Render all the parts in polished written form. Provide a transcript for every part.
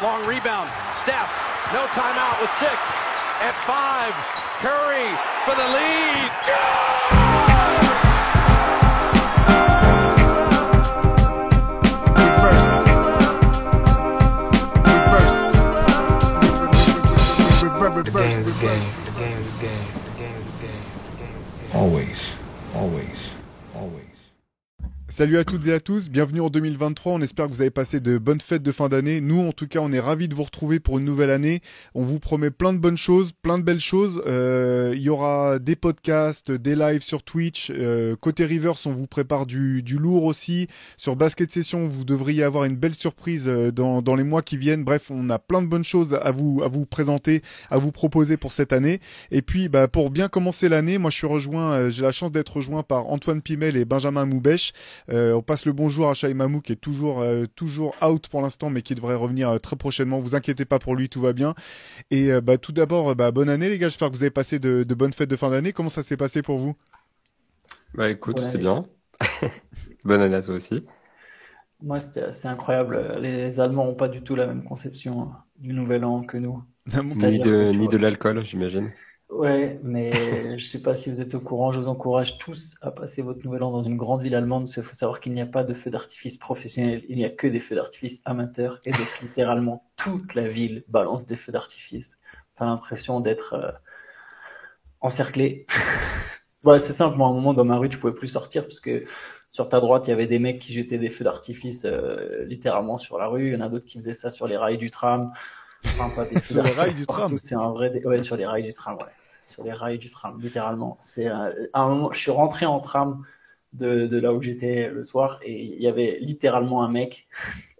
Long rebound. Steph, no timeout with 6. At 5, Curry for the lead. The game is a game. Always. Salut à toutes et à tous, bienvenue en 2023, on espère que vous avez passé de bonnes fêtes de fin d'année. Nous en tout cas on est ravis de vous retrouver pour une nouvelle année, on vous promet plein de bonnes choses, plein de belles choses. Il y aura des podcasts, des lives sur Twitch, côté Rivers on vous prépare du lourd aussi. Sur Basket Session vous devriez avoir une belle surprise dans les mois qui viennent. Bref, on a plein de bonnes choses à vous présenter, à vous proposer pour cette année. Et puis bah, pour bien commencer l'année, moi je suis rejoint, j'ai la chance d'être rejoint par Antoine Pimel et Benjamin Moubèche. On passe le bonjour à Shai Mamou qui est toujours out pour l'instant mais qui devrait revenir très prochainement. Vous inquiétez pas pour lui, tout va bien. Et tout d'abord, bonne année les gars, j'espère que vous avez passé de bonnes fêtes de fin d'année. Comment ça s'est passé pour vous? Bah écoute, c'était bien. Bonne année à toi aussi. Moi c'est incroyable, les Allemands n'ont pas du tout la même conception du nouvel an que nous. Ni de l'alcool j'imagine. Ouais, mais je sais pas si vous êtes au courant, je vous encourage tous à passer votre nouvel an dans une grande ville allemande, parce qu'il faut savoir qu'il n'y a pas de feux d'artifice professionnels, il n'y a que des feux d'artifice amateurs, et donc littéralement toute la ville balance des feux d'artifice. T'as l'impression d'être encerclé. Ouais, c'est simple, moi à un moment dans ma rue tu pouvais plus sortir, parce que sur ta droite il y avait des mecs qui jetaient des feux d'artifice littéralement sur la rue, il y en a d'autres qui faisaient ça sur les rails du tram. Enfin, pas des sur les rails du tram. C'est un vrai. Ouais, sur les rails du tram. Ouais. Sur les rails du tram, littéralement. C'est à un moment, je suis rentré en tram de là où j'étais le soir et il y avait littéralement un mec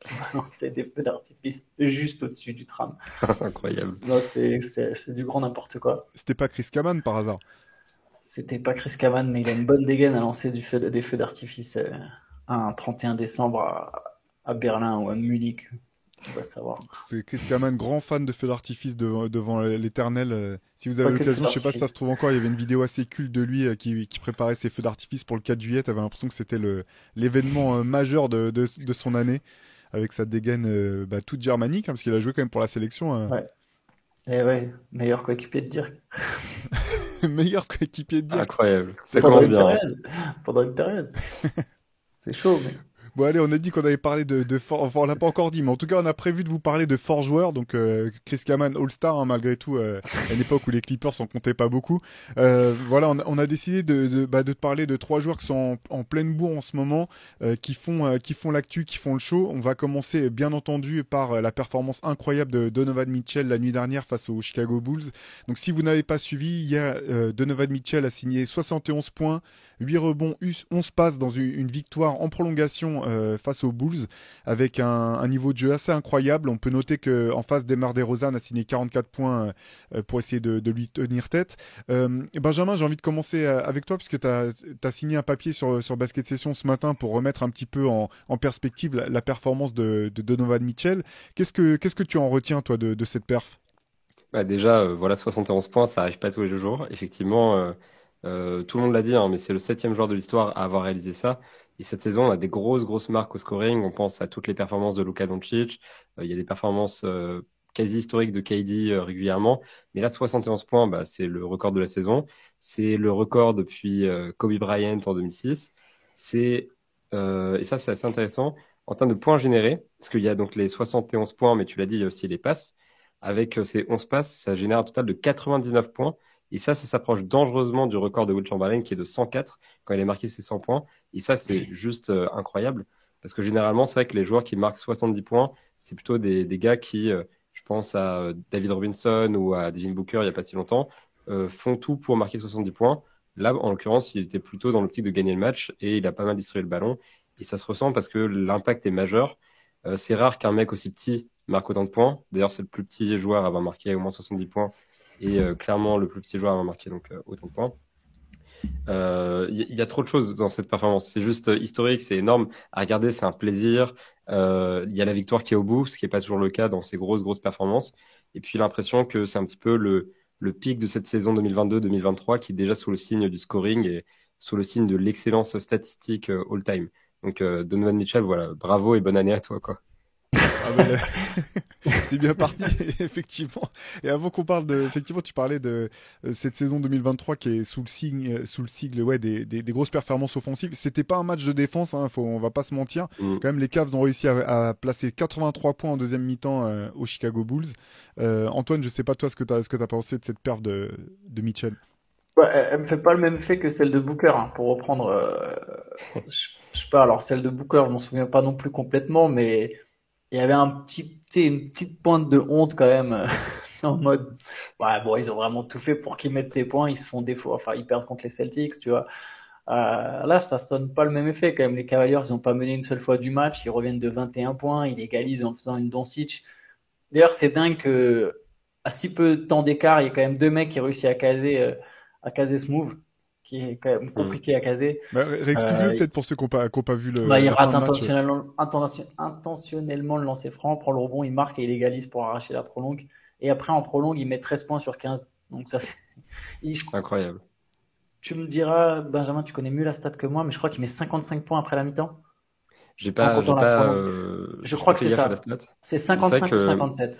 qui balançait des feux d'artifice juste au-dessus du tram. Incroyable. Non, c'est du grand n'importe quoi. C'était pas Chris Kaman par hasard? C'était pas Chris Kaman, mais il a une bonne dégaine à lancer des feux d'artifice un 31 décembre à Berlin ou à Munich. On va savoir. C'est Chris Kaman, grand fan de feux d'artifice devant l'éternel. Si vous avez l'occasion, je sais pas si ça se trouve encore, il y avait une vidéo assez culte de lui qui préparait ses feux d'artifice pour le 4 juillet. T'avais l'impression que c'était l'événement majeur de son année, avec sa dégaine toute germanique, parce qu'il a joué quand même pour la sélection. Ouais. Et ouais, meilleur coéquipier de Dirk. Meilleur coéquipier de Dirk. Incroyable. Ça commence bien. Pendant une période. C'est chaud, mais... Bon allez, on a dit qu'on allait parler de fort, enfin on l'a pas encore dit, mais en tout cas on a prévu de vous parler de fort joueur, donc Chris Kaman All-Star, hein, malgré tout, à une époque où les Clippers s'en comptaient pas beaucoup. Voilà, on a décidé de te parler de 3 joueurs qui sont en pleine bourre en ce moment, qui font l'actu, qui font le show. On va commencer bien entendu par la performance incroyable de Donovan Mitchell la nuit dernière face aux Chicago Bulls. Donc si vous n'avez pas suivi, hier Donovan Mitchell a signé 71 points, 8 rebonds, 11 passes dans une victoire en prolongation face aux Bulls, avec un niveau de jeu assez incroyable. On peut noter qu'en face, Demar DeRozan a signé 44 points pour essayer de lui tenir tête. Benjamin, j'ai envie de commencer avec toi, puisque tu as signé un papier sur Basket Session ce matin pour remettre un petit peu en perspective la performance de Donovan Mitchell. Qu'est-ce que tu en retiens, toi, de cette perf? Déjà, voilà, 71 points, ça n'arrive pas tous les jours. Effectivement, tout le monde l'a dit, hein, mais c'est le 7e joueur de l'histoire à avoir réalisé ça. Et cette saison, on a des grosses marques au scoring. On pense à toutes les performances de Luka Doncic. Il y a des performances quasi historiques de KD régulièrement. Mais là, 71 points, c'est le record de la saison. C'est le record depuis Kobe Bryant en 2006. Et ça, c'est assez intéressant. En termes de points générés, parce qu'il y a donc les 71 points, mais tu l'as dit, il y a aussi les passes. Avec ces 11 passes, ça génère un total de 99 points. Et ça s'approche dangereusement du record de Wilt Chamberlain qui est de 104 quand il a marqué ses 100 points. Et ça, c'est juste incroyable. Parce que généralement, c'est vrai que les joueurs qui marquent 70 points, c'est plutôt des gars qui, je pense à David Robinson ou à Devin Booker il n'y a pas si longtemps, font tout pour marquer 70 points. Là, en l'occurrence, il était plutôt dans l'optique de gagner le match et il a pas mal distribué le ballon. Et ça se ressent parce que l'impact est majeur. C'est rare qu'un mec aussi petit marque autant de points. D'ailleurs, c'est le plus petit joueur à avoir marqué au moins 70 points. Et clairement, le plus petit joueur a marqué donc, autant de points. Il y a trop de choses dans cette performance. C'est juste historique, c'est énorme. À regarder, c'est un plaisir. Il y a la victoire qui est au bout, ce qui n'est pas toujours le cas dans ces grosses performances. Et puis l'impression que c'est un petit peu le pic de cette saison 2022-2023 qui est déjà sous le signe du scoring et sous le signe de l'excellence statistique all-time. Donc Donovan Mitchell, voilà, bravo et bonne année à toi, quoi. Ah ben, C'est bien parti, effectivement. Et avant qu'on parle de... Effectivement, tu parlais de cette saison 2023 qui est sous le sigle ouais, des grosses performances offensives. C'était pas un match de défense, hein, on va pas se mentir. Quand même, les Cavs ont réussi à placer 83 points en deuxième mi-temps aux Chicago Bulls. Antoine, je sais pas toi ce que t'as pensé de cette perf de Mitchell. Ouais, elle me fait pas le même effet que celle de Booker, hein, pour reprendre. Je sais pas, alors celle de Booker, je m'en souviens pas non plus complètement, mais il y avait une petite pointe de honte quand même, en mode, ouais, bon, ils ont vraiment tout fait pour qu'ils mettent ces points, ils se font défaut, enfin, ils perdent contre les Celtics, tu vois. Là, ça sonne pas le même effet quand même. Les Cavaliers, ils ont pas mené une seule fois du match, ils reviennent de 21 points, ils égalisent en faisant une Doncic. D'ailleurs, c'est dingue que, à si peu de temps d'écart, il y a quand même deux mecs qui réussissent à caser ce move, qui est quand même compliqué à caser. Bah, réexplique-le peut-être pour ceux qui n'ont pas vu le... Bah, il rate intentionnellement le lancer franc, prend le rebond, il marque et il égalise pour arracher la prolongue. Et après, en prolongue, il met 13 points sur 15. Donc ça, c'est incroyable. Tu me diras, Benjamin, tu connais mieux la stat que moi, mais je crois qu'il met 55 points après la mi-temps. Je crois que c'est ça. C'est 55 ou 57.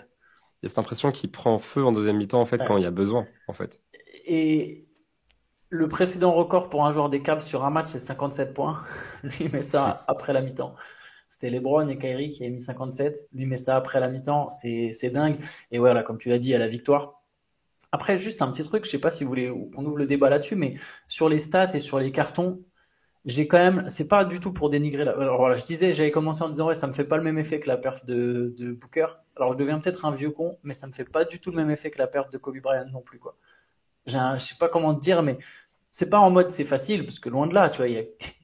Il y a cette impression qu'il prend feu en deuxième mi-temps, en fait, quand il y a besoin, en fait. Et le précédent record pour un joueur des Cavs sur un match, c'est 57 points. Lui met ça après la mi-temps. C'était LeBron et Kyrie qui avaient mis 57. Lui met ça après la mi-temps. C'est dingue. Et voilà, comme tu l'as dit, à la victoire. Après, juste un petit truc, je ne sais pas si vous voulez qu'on ouvre le débat là-dessus, mais sur les stats et sur les cartons, j'ai quand même... C'est pas du tout pour dénigrer... Alors voilà, je disais, j'avais commencé en disant, ouais, ça ne me fait pas le même effet que la perf de Booker. Alors je deviens peut-être un vieux con, mais ça ne me fait pas du tout le même effet que la perf de Kobe Bryant non plus, quoi. Je sais pas comment te dire, mais c'est pas en mode c'est facile, parce que loin de là, tu vois, il y a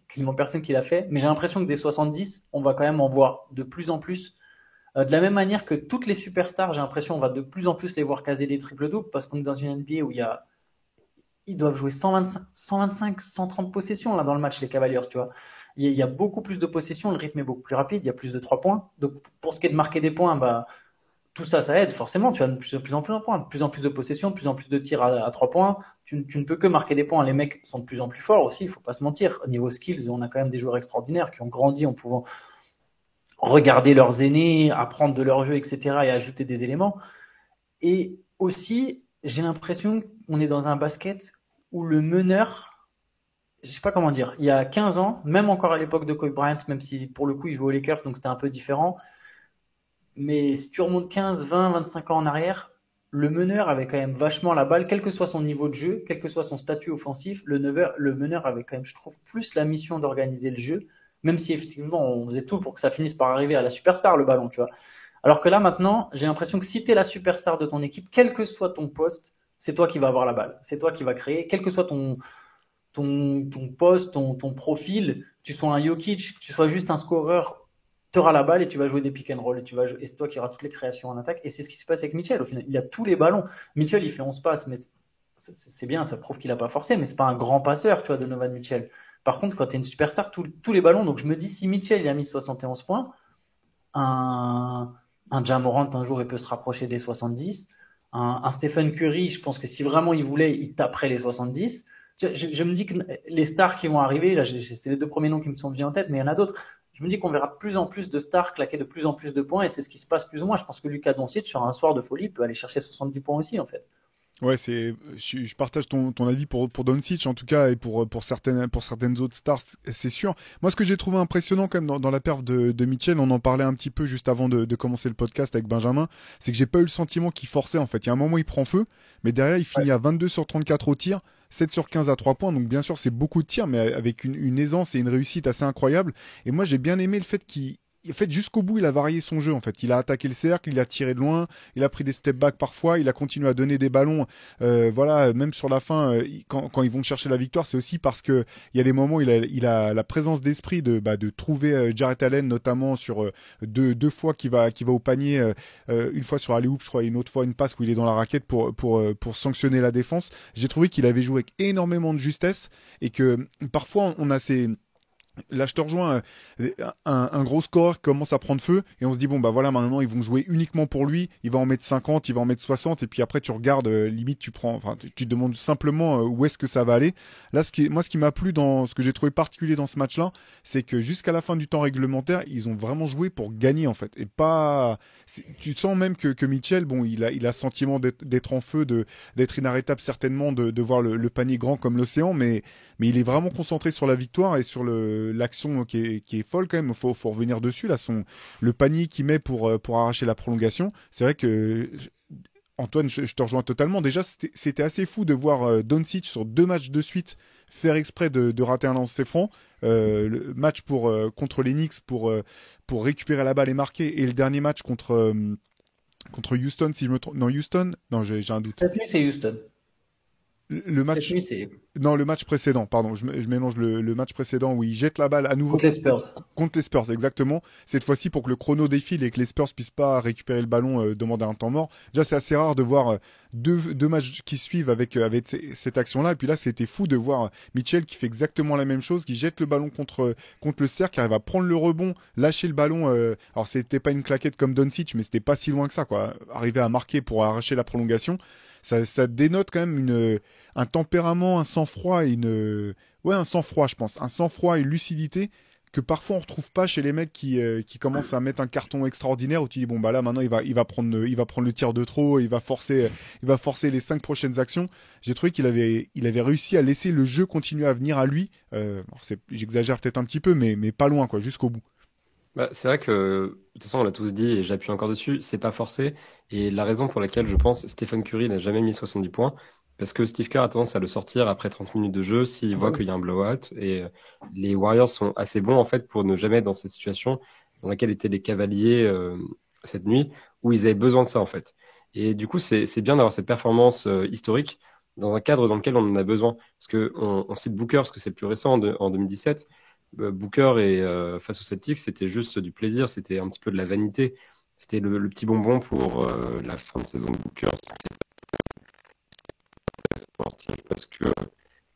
quasiment personne qui l'a fait, mais j'ai l'impression que des 70, on va quand même en voir de plus en plus. De la même manière que toutes les superstars, j'ai l'impression qu'on va de plus en plus les voir caser des triples-doubles, parce qu'on est dans une NBA où ils doivent jouer 125-130 possessions là, dans le match, les Cavaliers, tu vois. Il y a beaucoup plus de possessions, le rythme est beaucoup plus rapide, il y a plus de 3 points. Donc pour ce qui est de marquer des points, bah... Tout ça, ça aide forcément. Tu as de points, de plus en plus de possessions, de plus en plus de tirs à 3 points. Tu ne peux que marquer des points. Les mecs sont de plus en plus forts aussi, il ne faut pas se mentir. Au niveau skills, on a quand même des joueurs extraordinaires qui ont grandi en pouvant regarder leurs aînés, apprendre de leur jeu, etc. et ajouter des éléments. Et aussi, j'ai l'impression qu'on est dans un basket où le meneur, je ne sais pas comment dire, il y a 15 ans, même encore à l'époque de Kobe Bryant, même si pour le coup, il jouait aux Lakers, donc c'était un peu différent. Mais si tu remontes 15, 20, 25 ans en arrière, le meneur avait quand même vachement la balle, quel que soit son niveau de jeu, quel que soit son statut offensif, le meneur avait quand même, je trouve, plus la mission d'organiser le jeu, même si effectivement on faisait tout pour que ça finisse par arriver à la superstar, le ballon, tu vois. Alors que là maintenant, j'ai l'impression que si tu es la superstar de ton équipe, quel que soit ton poste, c'est toi qui vas avoir la balle, c'est toi qui vas créer, quel que soit ton poste, ton profil, tu sois un Jokic, tu sois juste un scoreur, tu auras la balle et tu vas jouer des pick and roll et c'est toi qui auras toutes les créations en attaque. Et c'est ce qui se passe avec Mitchell. Au final, il a tous les ballons. Mitchell, il fait 11 passes, mais c'est bien, ça prouve qu'il n'a pas forcé, mais c'est pas un grand passeur, tu vois, Donovan Mitchell. Par contre, quand tu es une superstar, tous les ballons. Donc je me dis, si Mitchell il a mis 71 points, un Jamorant un jour il peut se rapprocher des 70, un Stephen Curry, je pense que si vraiment il voulait, il taperait les 70. Je me dis que les stars qui vont arriver, là, c'est les deux premiers noms qui me sont venus en tête, mais il y en a d'autres. Je me dis qu'on verra de plus en plus de stars claquer de plus en plus de points et c'est ce qui se passe plus ou moins. Je pense que Luka Doncic, sur un soir de folie, peut aller chercher 70 points aussi, en fait. Ouais, je partage ton avis pour Doncic, en tout cas, et pour certaines autres stars, c'est sûr. Moi, ce que j'ai trouvé impressionnant quand même dans la perf de Mitchell, on en parlait un petit peu juste avant de commencer le podcast avec Benjamin, c'est que j'ai pas eu le sentiment qu'il forçait, en fait. Il y a un moment où il prend feu, mais derrière, il finit à 22 sur 34 au tir. 7 sur 15 à 3 points, donc bien sûr c'est beaucoup de tirs, mais avec une aisance et une réussite assez incroyable. Et moi j'ai bien aimé le fait qu'il... En fait, jusqu'au bout, il a varié son jeu. En fait, il a attaqué le cercle, il a tiré de loin, il a pris des step back parfois, il a continué à donner des ballons. Voilà, même sur la fin, quand ils vont chercher la victoire, c'est aussi parce que il y a des moments où il a la présence d'esprit de trouver Jarrett Allen notamment sur deux fois qui va au panier, une fois sur alley-oop, je crois, et une autre fois une passe où il est dans la raquette pour sanctionner la défense. J'ai trouvé qu'il avait joué avec énormément de justesse et que parfois on a ces Là, je te rejoins, un gros score commence à prendre feu et on se dit, bon, bah voilà, maintenant, ils vont jouer uniquement pour lui, il va en mettre 50, il va en mettre 60 et puis après, tu regardes, limite, tu te demandes simplement où est-ce que ça va aller. Là, ce qui m'a plu, ce que j'ai trouvé particulier dans ce match-là, c'est que jusqu'à la fin du temps réglementaire, ils ont vraiment joué pour gagner, en fait. Et pas... Tu sens même que Mitchell, bon, il a le sentiment d'être en feu, d'être inarrêtable certainement, de voir le panier grand comme l'océan, mais il est vraiment concentré sur la victoire et sur l'action qui est folle quand même, faut revenir dessus là, le panier qu'il met pour arracher la prolongation. C'est vrai que Antoine, je te rejoins totalement, déjà c'était assez fou de voir Doncic sur 2 matchs de suite faire exprès de rater un lancer franc, le match contre les Knicks pour récupérer la balle et marquer, et le dernier match contre Houston, si je me trompe, non Houston, non j'ai un doute, cette nuit c'est Houston. Le match précédent, pardon, je mélange le match précédent où il jette la balle à nouveau contre les Spurs. Contre les Spurs, exactement. Cette fois-ci, pour que le chrono défile et que les Spurs puissent pas récupérer le ballon, demander un temps mort. Déjà, c'est assez rare de voir deux matchs qui suivent avec cette action-là. Et puis là, c'était fou de voir Mitchell qui fait exactement la même chose, qui jette le ballon contre le cercle, qui arrive à prendre le rebond, lâcher le ballon. Alors, c'était pas une claquette comme Doncic, mais c'était pas si loin que ça, quoi. Arriver à marquer pour arracher la prolongation. Ça dénote quand même un tempérament, un sang-froid et un sang-froid, je pense. Un sang-froid et une lucidité que parfois on ne retrouve pas chez les mecs qui commencent à mettre un carton extraordinaire où tu dis, bon, bah là, maintenant, il va prendre le tir de trop, il va forcer les 5 prochaines actions. J'ai trouvé qu'il avait réussi à laisser le jeu continuer à venir à lui. J'exagère peut-être un petit peu, mais pas loin, quoi, jusqu'au bout. Bah, c'est vrai que, de toute façon, on l'a tous dit, et j'appuie encore dessus, c'est pas forcé. Et la raison pour laquelle, je pense, Stephen Curry n'a jamais mis 70 points, parce que Steve Kerr a tendance à le sortir après 30 minutes de jeu s'il voit qu'il y a un blowout. Et les Warriors sont assez bons, en fait, pour ne jamais être dans cette situation dans laquelle étaient les Cavaliers cette nuit, où ils avaient besoin de ça, en fait. Et du coup, c'est bien d'avoir cette performance historique dans un cadre dans lequel on en a besoin. Parce qu'on cite Booker, parce que c'est le plus récent, en 2017. Booker et face aux Celtics, c'était juste du plaisir, c'était un petit peu de la vanité, c'était le petit bonbon pour la fin de saison de Booker. C'était sportif parce que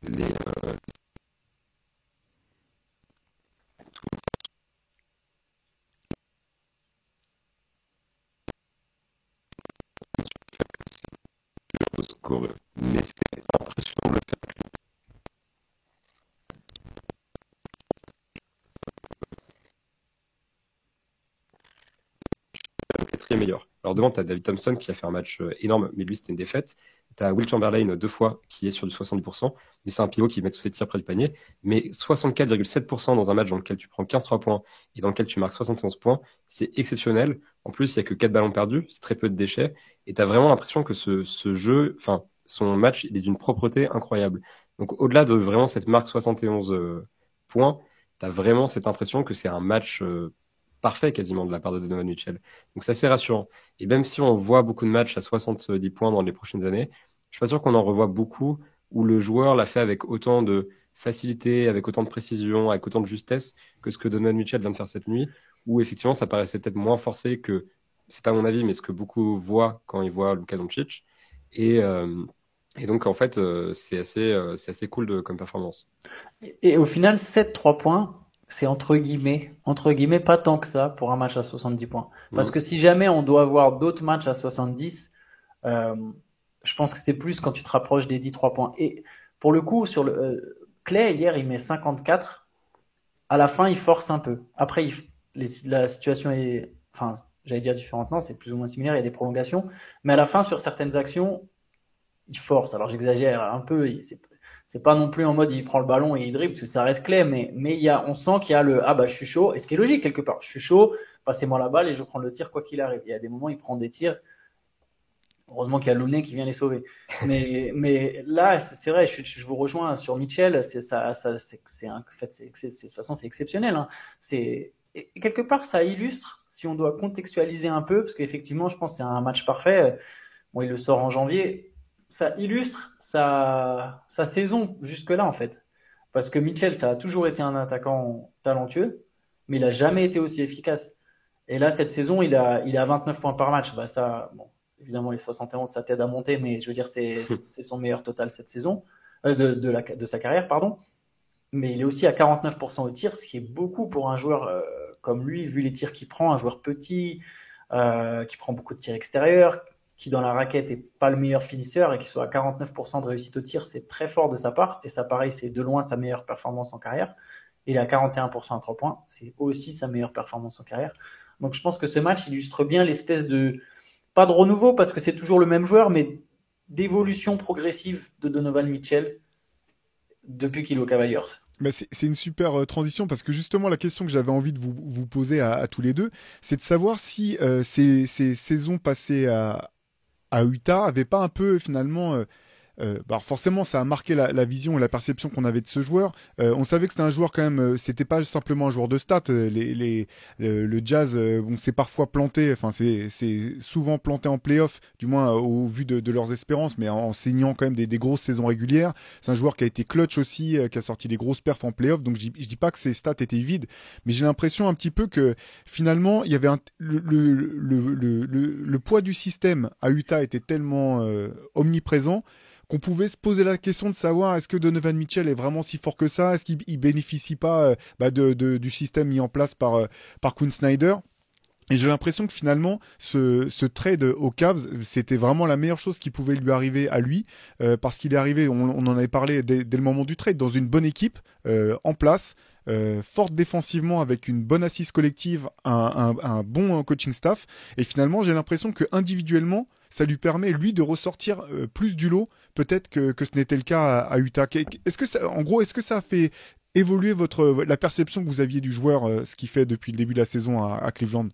les mais c'est impressionnant le fait que meilleur. Alors devant, tu as David Thompson qui a fait un match énorme, mais lui c'était une défaite. Tu as Wilt Chamberlain 2 fois qui est sur du 70%, mais c'est un pivot qui met tous ses tirs près du panier. Mais 64,7% dans un match dans lequel tu prends 15-3 points et dans lequel tu marques 71 points, c'est exceptionnel. En plus, il n'y a que 4 ballons perdus, c'est très peu de déchets. Et tu as vraiment l'impression que ce jeu, enfin son match, il est d'une propreté incroyable. Donc au-delà de vraiment cette marque 71 points, tu as vraiment cette impression que c'est un match parfait quasiment de la part de Donovan Mitchell. Donc c'est assez rassurant. Et même si on voit beaucoup de matchs à 70 points dans les prochaines années, je suis pas sûr qu'on en revoit beaucoup où le joueur l'a fait avec autant de facilité, avec autant de précision, avec autant de justesse que ce que Donovan Mitchell vient de faire cette nuit, où effectivement ça paraissait peut-être moins forcé que, c'est pas mon avis, mais ce que beaucoup voient quand ils voient Luka Doncic. Et donc en fait c'est assez cool comme performance. Et au final 7-3 points, c'est entre guillemets pas tant que ça pour un match à 70 points. Parce que si jamais on doit avoir d'autres matchs à 70, je pense que c'est plus quand tu te rapproches des 10-3 points. Et pour le coup, sur Clay, hier, il met 54. À la fin, il force un peu. Après, la situation est... Enfin, j'allais dire différente, non, c'est plus ou moins similaire, il y a des prolongations. Mais à la fin, sur certaines actions, il force. Alors, j'exagère un peu, c'est pas non plus en mode il prend le ballon et il dribble, parce que ça reste Clay, mais on sent qu'il y a le « ah bah je suis chaud », et ce qui est logique quelque part, « je suis chaud, passez-moi la balle et je prends le tir quoi qu'il arrive ». Il y a des moments, il prend des tirs, heureusement qu'il y a Looney qui vient les sauver. Mais là, c'est vrai, je vous rejoins sur Mitchell, de toute façon c'est exceptionnel. Hein. Et quelque part, ça illustre, si on doit contextualiser un peu, parce qu'effectivement, je pense que c'est un match parfait, bon, il le sort en janvier, ça illustre sa saison jusque-là, en fait. Parce que Mitchell, ça a toujours été un attaquant talentueux, mais il n'a jamais été aussi efficace. Et là, cette saison, il a 29 points par match. Bah, ça, bon, évidemment, les 71, ça t'aide à monter, mais je veux dire, c'est son meilleur total cette saison, de sa carrière, pardon. mais il est aussi à 49% au tir, ce qui est beaucoup pour un joueur comme lui, vu les tirs qu'il prend, un joueur petit, qui prend beaucoup de tirs extérieurs, qui dans la raquette n'est pas le meilleur finisseur, et qu'il soit à 49% de réussite au tir, c'est très fort de sa part, et ça pareil, c'est de loin sa meilleure performance en carrière. Il est à 41% à 3 points, c'est aussi sa meilleure performance en carrière. Donc je pense que ce match illustre bien l'espèce de, pas de renouveau, parce que c'est toujours le même joueur, mais d'évolution progressive de Donovan Mitchell depuis qu'il est aux Cavaliers. Bah c'est une super transition, parce que justement la question que j'avais envie de vous poser à tous les deux, c'est de savoir si ces saisons passées à Utah n'avaient pas un peu finalement... alors forcément ça a marqué la vision et la perception qu'on avait de ce joueur. On savait que c'était un joueur quand même, c'était pas simplement un joueur de stats. Le Jazz, on s'est parfois planté, enfin c'est souvent planté en play-off, du moins au vu de leurs espérances, mais en saignant quand même des grosses saisons régulières. C'est un joueur qui a été clutch aussi, qui a sorti des grosses perfs en play-off, donc je dis pas que ses stats étaient vides, mais j'ai l'impression un petit peu que finalement il y avait le poids du système à Utah était tellement omniprésent qu'on pouvait se poser la question de savoir est-ce que Donovan Mitchell est vraiment si fort que ça, est-ce qu'il bénéficie pas du système mis en place par Quinn Snyder. Et j'ai l'impression que finalement, ce trade aux Cavs, c'était vraiment la meilleure chose qui pouvait lui arriver à lui, parce qu'il est arrivé, on en avait parlé dès le moment du trade, dans une bonne équipe, en place, forte défensivement, avec une bonne assise collective, un bon coaching staff. Et finalement, j'ai l'impression que individuellement, ça lui permet, lui, de ressortir plus du lot, peut-être que ce n'était le cas à Utah. Est-ce que ça a fait évoluer la perception que vous aviez du joueur, ce qu'il fait depuis le début de la saison à Cleveland?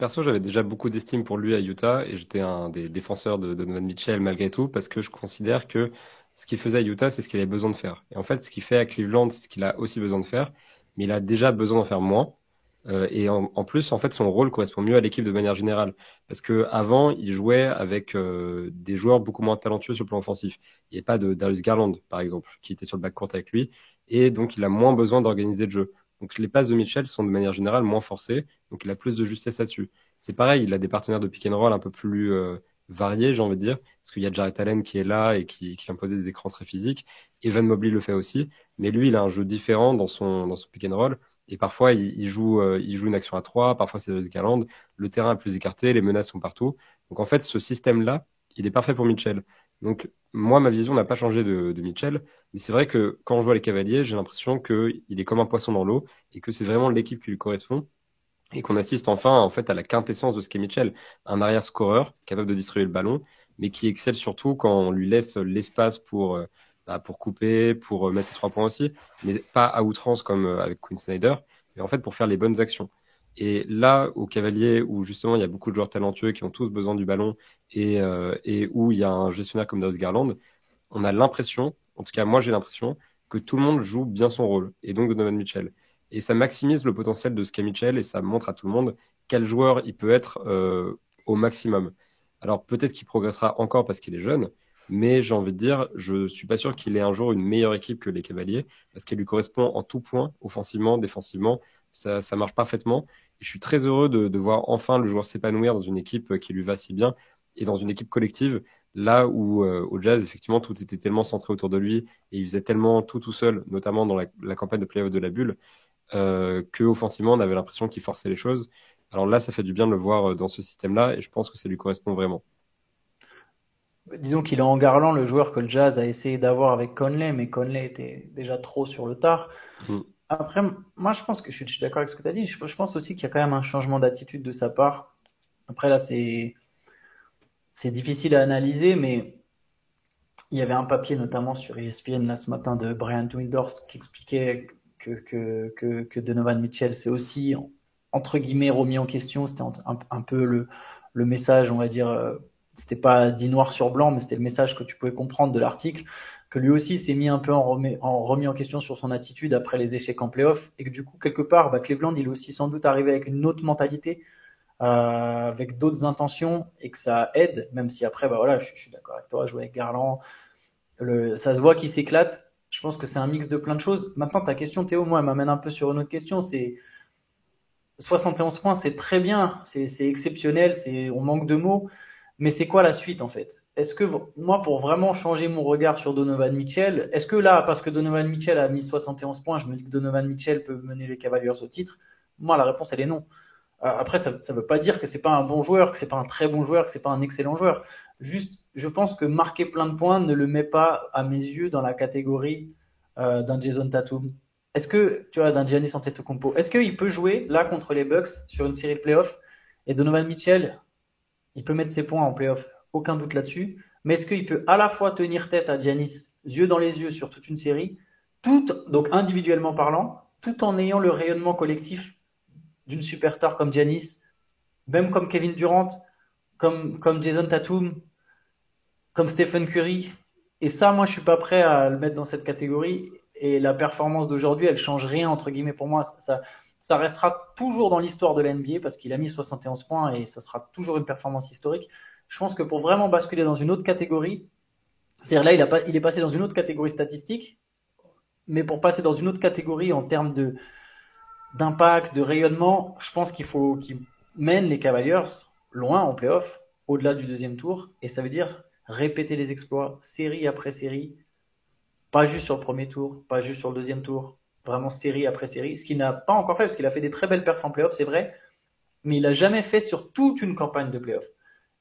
Perso, j'avais déjà beaucoup d'estime pour lui à Utah, et j'étais un des défenseurs de Donovan Mitchell malgré tout, parce que je considère que ce qu'il faisait à Utah, c'est ce qu'il avait besoin de faire. Et en fait, ce qu'il fait à Cleveland, c'est ce qu'il a aussi besoin de faire, mais il a déjà besoin d'en faire moins. Et en plus, en fait, son rôle correspond mieux à l'équipe de manière générale, parce que avant, il jouait avec des joueurs beaucoup moins talentueux sur le plan offensif. Il n'y a pas de Darius Garland, par exemple, qui était sur le backcourt avec lui, et donc il a moins besoin d'organiser le jeu. Donc les passes de Mitchell sont de manière générale moins forcées, donc il a plus de justesse là-dessus. C'est pareil, il a des partenaires de pick and roll un peu plus variés, j'ai envie de dire, parce qu'il y a Jarrett Allen qui est là et qui impose des écrans très physiques. Evan Mobley le fait aussi, mais lui, il a un jeu différent dans son pick and roll. Et parfois, il joue une action à 3, parfois c'est des Garland, le terrain est plus écarté, les menaces sont partout. Donc en fait, ce système-là, il est parfait pour Mitchell. Donc moi, ma vision n'a pas changé de Mitchell, mais c'est vrai que quand je vois les Cavaliers, j'ai l'impression qu'il est comme un poisson dans l'eau et que c'est vraiment l'équipe qui lui correspond et qu'on assiste enfin en fait, à la quintessence de ce qu'est Mitchell. Un arrière-scoreur capable de distribuer le ballon, mais qui excelle surtout quand on lui laisse l'espace pour couper, pour mettre ses 3 points aussi, mais pas à outrance comme avec Quinn Snyder, mais en fait pour faire les bonnes actions. Et là, au Cavalier, où justement il y a beaucoup de joueurs talentueux qui ont tous besoin du ballon et où il y a un gestionnaire comme Darius Garland, on a l'impression, en tout cas moi j'ai l'impression, que tout le monde joue bien son rôle, et donc Donovan Mitchell. Et ça maximise le potentiel de ce qu'est Mitchell, et ça montre à tout le monde quel joueur il peut être au maximum. Alors peut-être qu'il progressera encore parce qu'il est jeune, mais j'ai envie de dire, je ne suis pas sûr qu'il ait un jour une meilleure équipe que les Cavaliers, parce qu'elle lui correspond en tout point, offensivement, défensivement, ça marche parfaitement. Et je suis très heureux de voir enfin le joueur s'épanouir dans une équipe qui lui va si bien, et dans une équipe collective, là où au Jazz, effectivement, tout était tellement centré autour de lui, et il faisait tellement tout seul, notamment dans la campagne de play-off de la bulle, qu'offensivement, on avait l'impression qu'il forçait les choses. Alors là, ça fait du bien de le voir dans ce système-là, et je pense que ça lui correspond vraiment. Disons qu'il est en Garland le joueur que le Jazz a essayé d'avoir avec Conley, mais Conley était déjà trop sur le tard. Après, moi je pense que je suis d'accord avec ce que tu as dit, je pense aussi qu'il y a quand même un changement d'attitude de sa part. Après là, c'est difficile à analyser, mais il y avait un papier notamment sur ESPN là ce matin de Brian Windhorst qui expliquait que Donovan Mitchell s'est aussi, entre guillemets, remis en question. C'était un peu le message, on va dire... C'était pas dit noir sur blanc, mais c'était le message que tu pouvais comprendre de l'article, que lui aussi s'est mis un peu remis en question sur son attitude après les échecs en play-off, et que du coup, quelque part, Cleveland, il est aussi sans doute arrivé avec une autre mentalité, avec d'autres intentions, et que ça aide, même si après, je suis d'accord avec toi, jouer avec Garland, ça se voit qu'il s'éclate. Je pense que c'est un mix de plein de choses. Maintenant, ta question, Théo, moi, elle m'amène un peu sur une autre question, c'est 71 points, c'est très bien, c'est exceptionnel, on manque de mots. Mais c'est quoi la suite en fait ? est-ce que moi, pour vraiment changer mon regard sur Donovan Mitchell, est-ce que là, parce que Donovan Mitchell a mis 71 points, je me dis que Donovan Mitchell peut mener les Cavaliers au titre? Moi, la réponse, elle est non. Après, ça ne veut pas dire que ce n'est pas un bon joueur, que ce n'est pas un très bon joueur, que ce n'est pas un excellent joueur. Juste, je pense que marquer plein de points ne le met pas, à mes yeux, dans la catégorie d'un Jason Tatum. Est-ce que, tu vois, d'un Giannis Antetokounmpo, est-ce qu'il peut jouer, là, contre les Bucks, sur une série de playoffs? Et Donovan Mitchell, il peut mettre ses points en playoffs, aucun doute là-dessus. Mais est-ce qu'il peut à la fois tenir tête à Giannis, yeux dans les yeux, sur toute une série, donc individuellement parlant, tout en ayant le rayonnement collectif d'une superstar comme Giannis, même comme Kevin Durant, comme Jason Tatum, comme Stephen Curry. Et ça, moi, je ne suis pas prêt à le mettre dans cette catégorie. Et la performance d'aujourd'hui, elle ne change rien, entre guillemets, pour moi. Ça restera toujours dans l'histoire de la NBA parce qu'il a mis 71 points et ça sera toujours une performance historique. Je pense que pour vraiment basculer dans une autre catégorie, c'est-à-dire là, il est passé dans une autre catégorie statistique, mais pour passer dans une autre catégorie en termes d'impact, de rayonnement, je pense qu'il faut qu'il mène les Cavaliers loin en play-off, au-delà du deuxième tour, et ça veut dire répéter les exploits, série après série, pas juste sur le premier tour, pas juste sur le deuxième tour, vraiment série après série, ce qu'il n'a pas encore fait, parce qu'il a fait des très belles perfs en play-off, c'est vrai, mais il n'a jamais fait sur toute une campagne de play-off.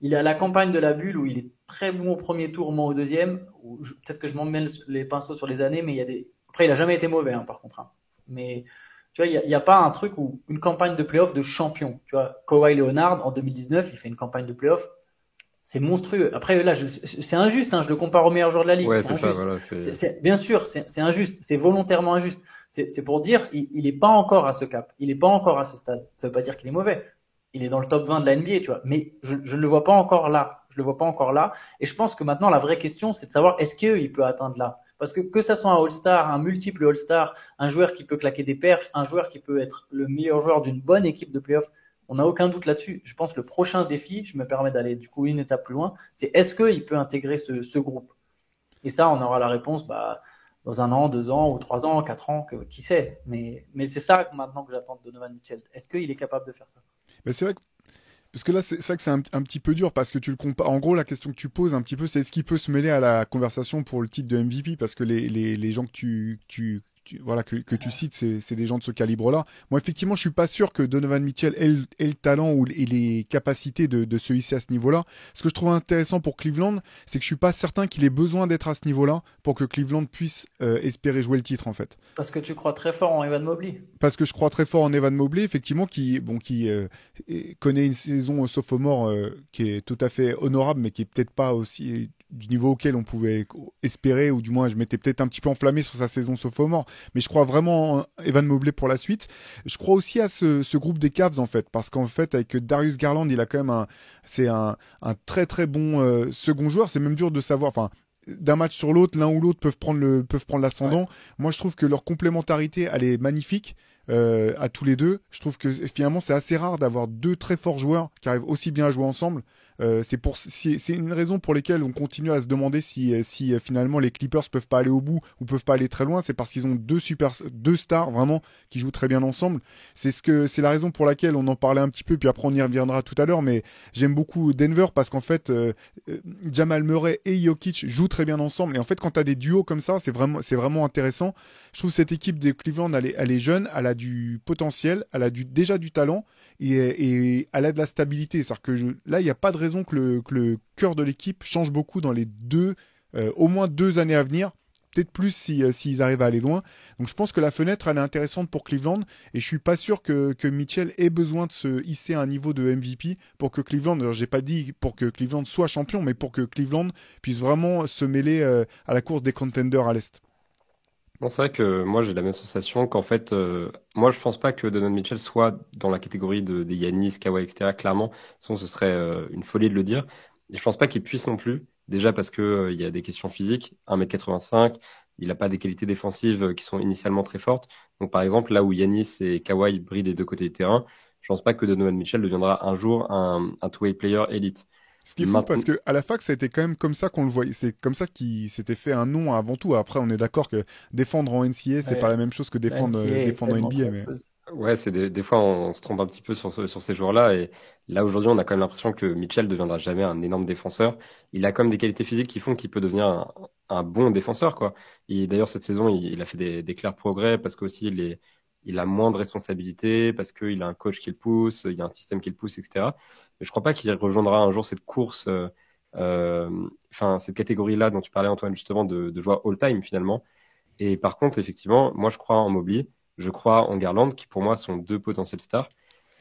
Il a la campagne de la bulle où il est très bon au premier tour, moins au deuxième, peut-être que je m'emmène les pinceaux sur les années, mais il y a des... Après, il n'a jamais été mauvais, hein, par contre, hein. Mais... Tu vois, il n'y a pas un truc où une campagne de play-off de champion. Tu vois, Kawhi Leonard, en 2019, il fait une campagne de play-off. C'est monstrueux. Après, là, c'est injuste. Hein, je le compare au meilleur joueur de la Ligue. Ouais, c'est ça, voilà, bien sûr, c'est injuste. C'est volontairement injuste. C'est pour dire il n'est pas encore à ce cap. Il n'est pas encore à ce stade. Ça ne veut pas dire qu'il est mauvais. Il est dans le top 20 de la NBA, tu vois. Mais je ne le vois pas encore là. Je ne le vois pas encore là. Et je pense que maintenant, la vraie question, c'est de savoir est-ce qu'il peut atteindre là ? Parce que ça soit un All-Star, un multiple All-Star, un joueur qui peut claquer des perfs, un joueur qui peut être le meilleur joueur d'une bonne équipe de play-off, on n'a aucun doute là-dessus. Je pense que le prochain défi, je me permets d'aller du coup une étape plus loin, c'est est-ce qu'il peut intégrer ce groupe ? Et ça, on aura la réponse dans 1 an, 2 ans, ou 3 ans, 4 ans, qui sait. Mais c'est ça maintenant que j'attends de Donovan Mitchell. Est-ce qu'il est capable de faire ça ? Mais c'est vrai que... Parce que là, c'est vrai que c'est un petit peu dur parce que tu le compares. En gros, la question que tu poses un petit peu, c'est est-ce qu'il peut se mêler à la conversation pour le titre de MVP? Parce que les gens que tu cites, c'est des gens de ce calibre-là. Moi, effectivement, je suis pas sûr que Donovan Mitchell ait le talent et les capacités de se hisser à ce niveau-là. Ce que je trouve intéressant pour Cleveland, c'est que je suis pas certain qu'il ait besoin d'être à ce niveau-là pour que Cleveland puisse espérer jouer le titre, en fait. Parce que tu crois très fort en Evan Mobley. Parce que je crois très fort en Evan Mobley, effectivement, qui connaît une saison sophomore qui est tout à fait honorable, mais qui est peut-être pas aussi... du niveau auquel on pouvait espérer, ou du moins je m'étais peut-être un petit peu enflammé sur sa saison sophomore, mais je crois vraiment en Evan Mobley pour la suite. Je crois aussi à ce groupe des Cavs, en fait, parce qu'en fait avec Darius Garland, il a quand même un très très bon second joueur. C'est même dur de savoir, enfin d'un match sur l'autre, l'un ou l'autre peuvent prendre l'ascendant. Ouais. Moi je trouve que leur complémentarité, elle est magnifique. À tous les deux, je trouve que finalement c'est assez rare d'avoir deux très forts joueurs qui arrivent aussi bien à jouer ensemble. C'est une raison pour laquelle on continue à se demander si finalement les Clippers peuvent pas aller au bout ou peuvent pas aller très loin. C'est parce qu'ils ont deux stars vraiment qui jouent très bien ensemble. C'est la raison pour laquelle on en parlait un petit peu, puis après on y reviendra tout à l'heure. Mais j'aime beaucoup Denver parce qu'en fait Jamal Murray et Jokic jouent très bien ensemble. Et en fait quand t'as des duos comme ça, c'est vraiment intéressant. Je trouve cette équipe des Cleveland, elle est jeune, elle a du potentiel, elle a déjà du talent et elle a de la stabilité. C'est-à-dire que là, il n'y a pas de raison que le cœur de l'équipe change beaucoup dans les au moins deux années à venir, peut-être plus s'ils arrivent à aller loin. Donc je pense que la fenêtre, elle est intéressante pour Cleveland et je suis pas sûr que Mitchell ait besoin de se hisser à un niveau de MVP pour que Cleveland, alors j'ai pas dit pour que Cleveland soit champion, mais pour que Cleveland puisse vraiment se mêler à la course des contenders à l'Est. Non, c'est vrai que moi j'ai la même sensation qu'en fait, moi je pense pas que Donovan Mitchell soit dans la catégorie des Giannis, Kawhi, etc. Clairement, sinon ce serait une folie de le dire. Et je pense pas qu'il puisse non plus, déjà parce qu'il y a des questions physiques, 1m85, il n'a pas des qualités défensives qui sont initialement très fortes. Donc par exemple, là où Giannis et Kawhi brillent des deux côtés du terrain, je pense pas que Donovan Mitchell deviendra un jour un two-way player élite. Ce qui est fou parce qu'à la fac, ça a été quand même comme ça qu'on le voyait. C'est comme ça qu'il s'était fait un nom avant tout. Après, on est d'accord que défendre en NCAA, c'est pas la même chose que défendre en NBA. Mais... Ouais, c'est des fois on se trompe un petit peu sur ces joueurs-là. Et là, aujourd'hui, on a quand même l'impression que Mitchell ne deviendra jamais un énorme défenseur. Il a quand même des qualités physiques qui font qu'il peut devenir un bon défenseur, quoi. Et d'ailleurs, cette saison, il a fait des clairs progrès parce qu'aussi, il a moins de responsabilités, parce qu'il a un coach qui le pousse, il y a un système qui le pousse, etc. Mais je crois pas qu'il rejoindra un jour cette course, enfin, cette catégorie-là dont tu parlais, Antoine, justement, de joueurs all-time, finalement. Et par contre, effectivement, moi, je crois en Mobley, je crois en Garland, qui pour moi sont deux potentiels stars.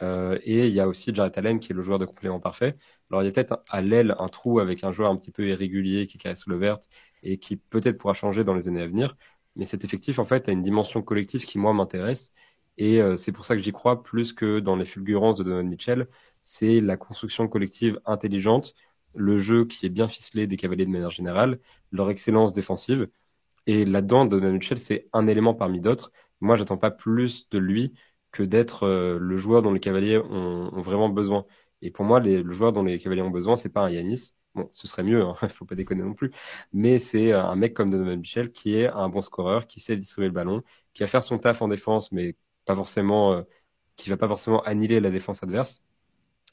Et il y a aussi Jarrett Allen, qui est le joueur de complément parfait. Alors, il y a peut-être à l'aile un trou avec un joueur un petit peu irrégulier qui caresse le vert et qui peut-être pourra changer dans les années à venir. Mais cet effectif, en fait, a une dimension collective qui, moi, m'intéresse. Et c'est pour ça que j'y crois plus que dans les fulgurances de Donovan Mitchell. C'est la construction collective intelligente, le jeu qui est bien ficelé des Cavaliers de manière générale, leur excellence défensive. Et là-dedans, Donovan Mitchell, c'est un élément parmi d'autres. Moi, j'attends pas plus de lui que d'être le joueur dont les Cavaliers ont vraiment besoin. Et pour moi, le joueur dont les Cavaliers ont besoin, c'est pas un Yanis. Bon, ce serait mieux, hein, faut pas déconner non plus. Mais c'est un mec comme Donovan Mitchell qui est un bon scoreur, qui sait distribuer le ballon, qui va faire son taf en défense, mais pas forcément, qui va pas forcément annihiler la défense adverse,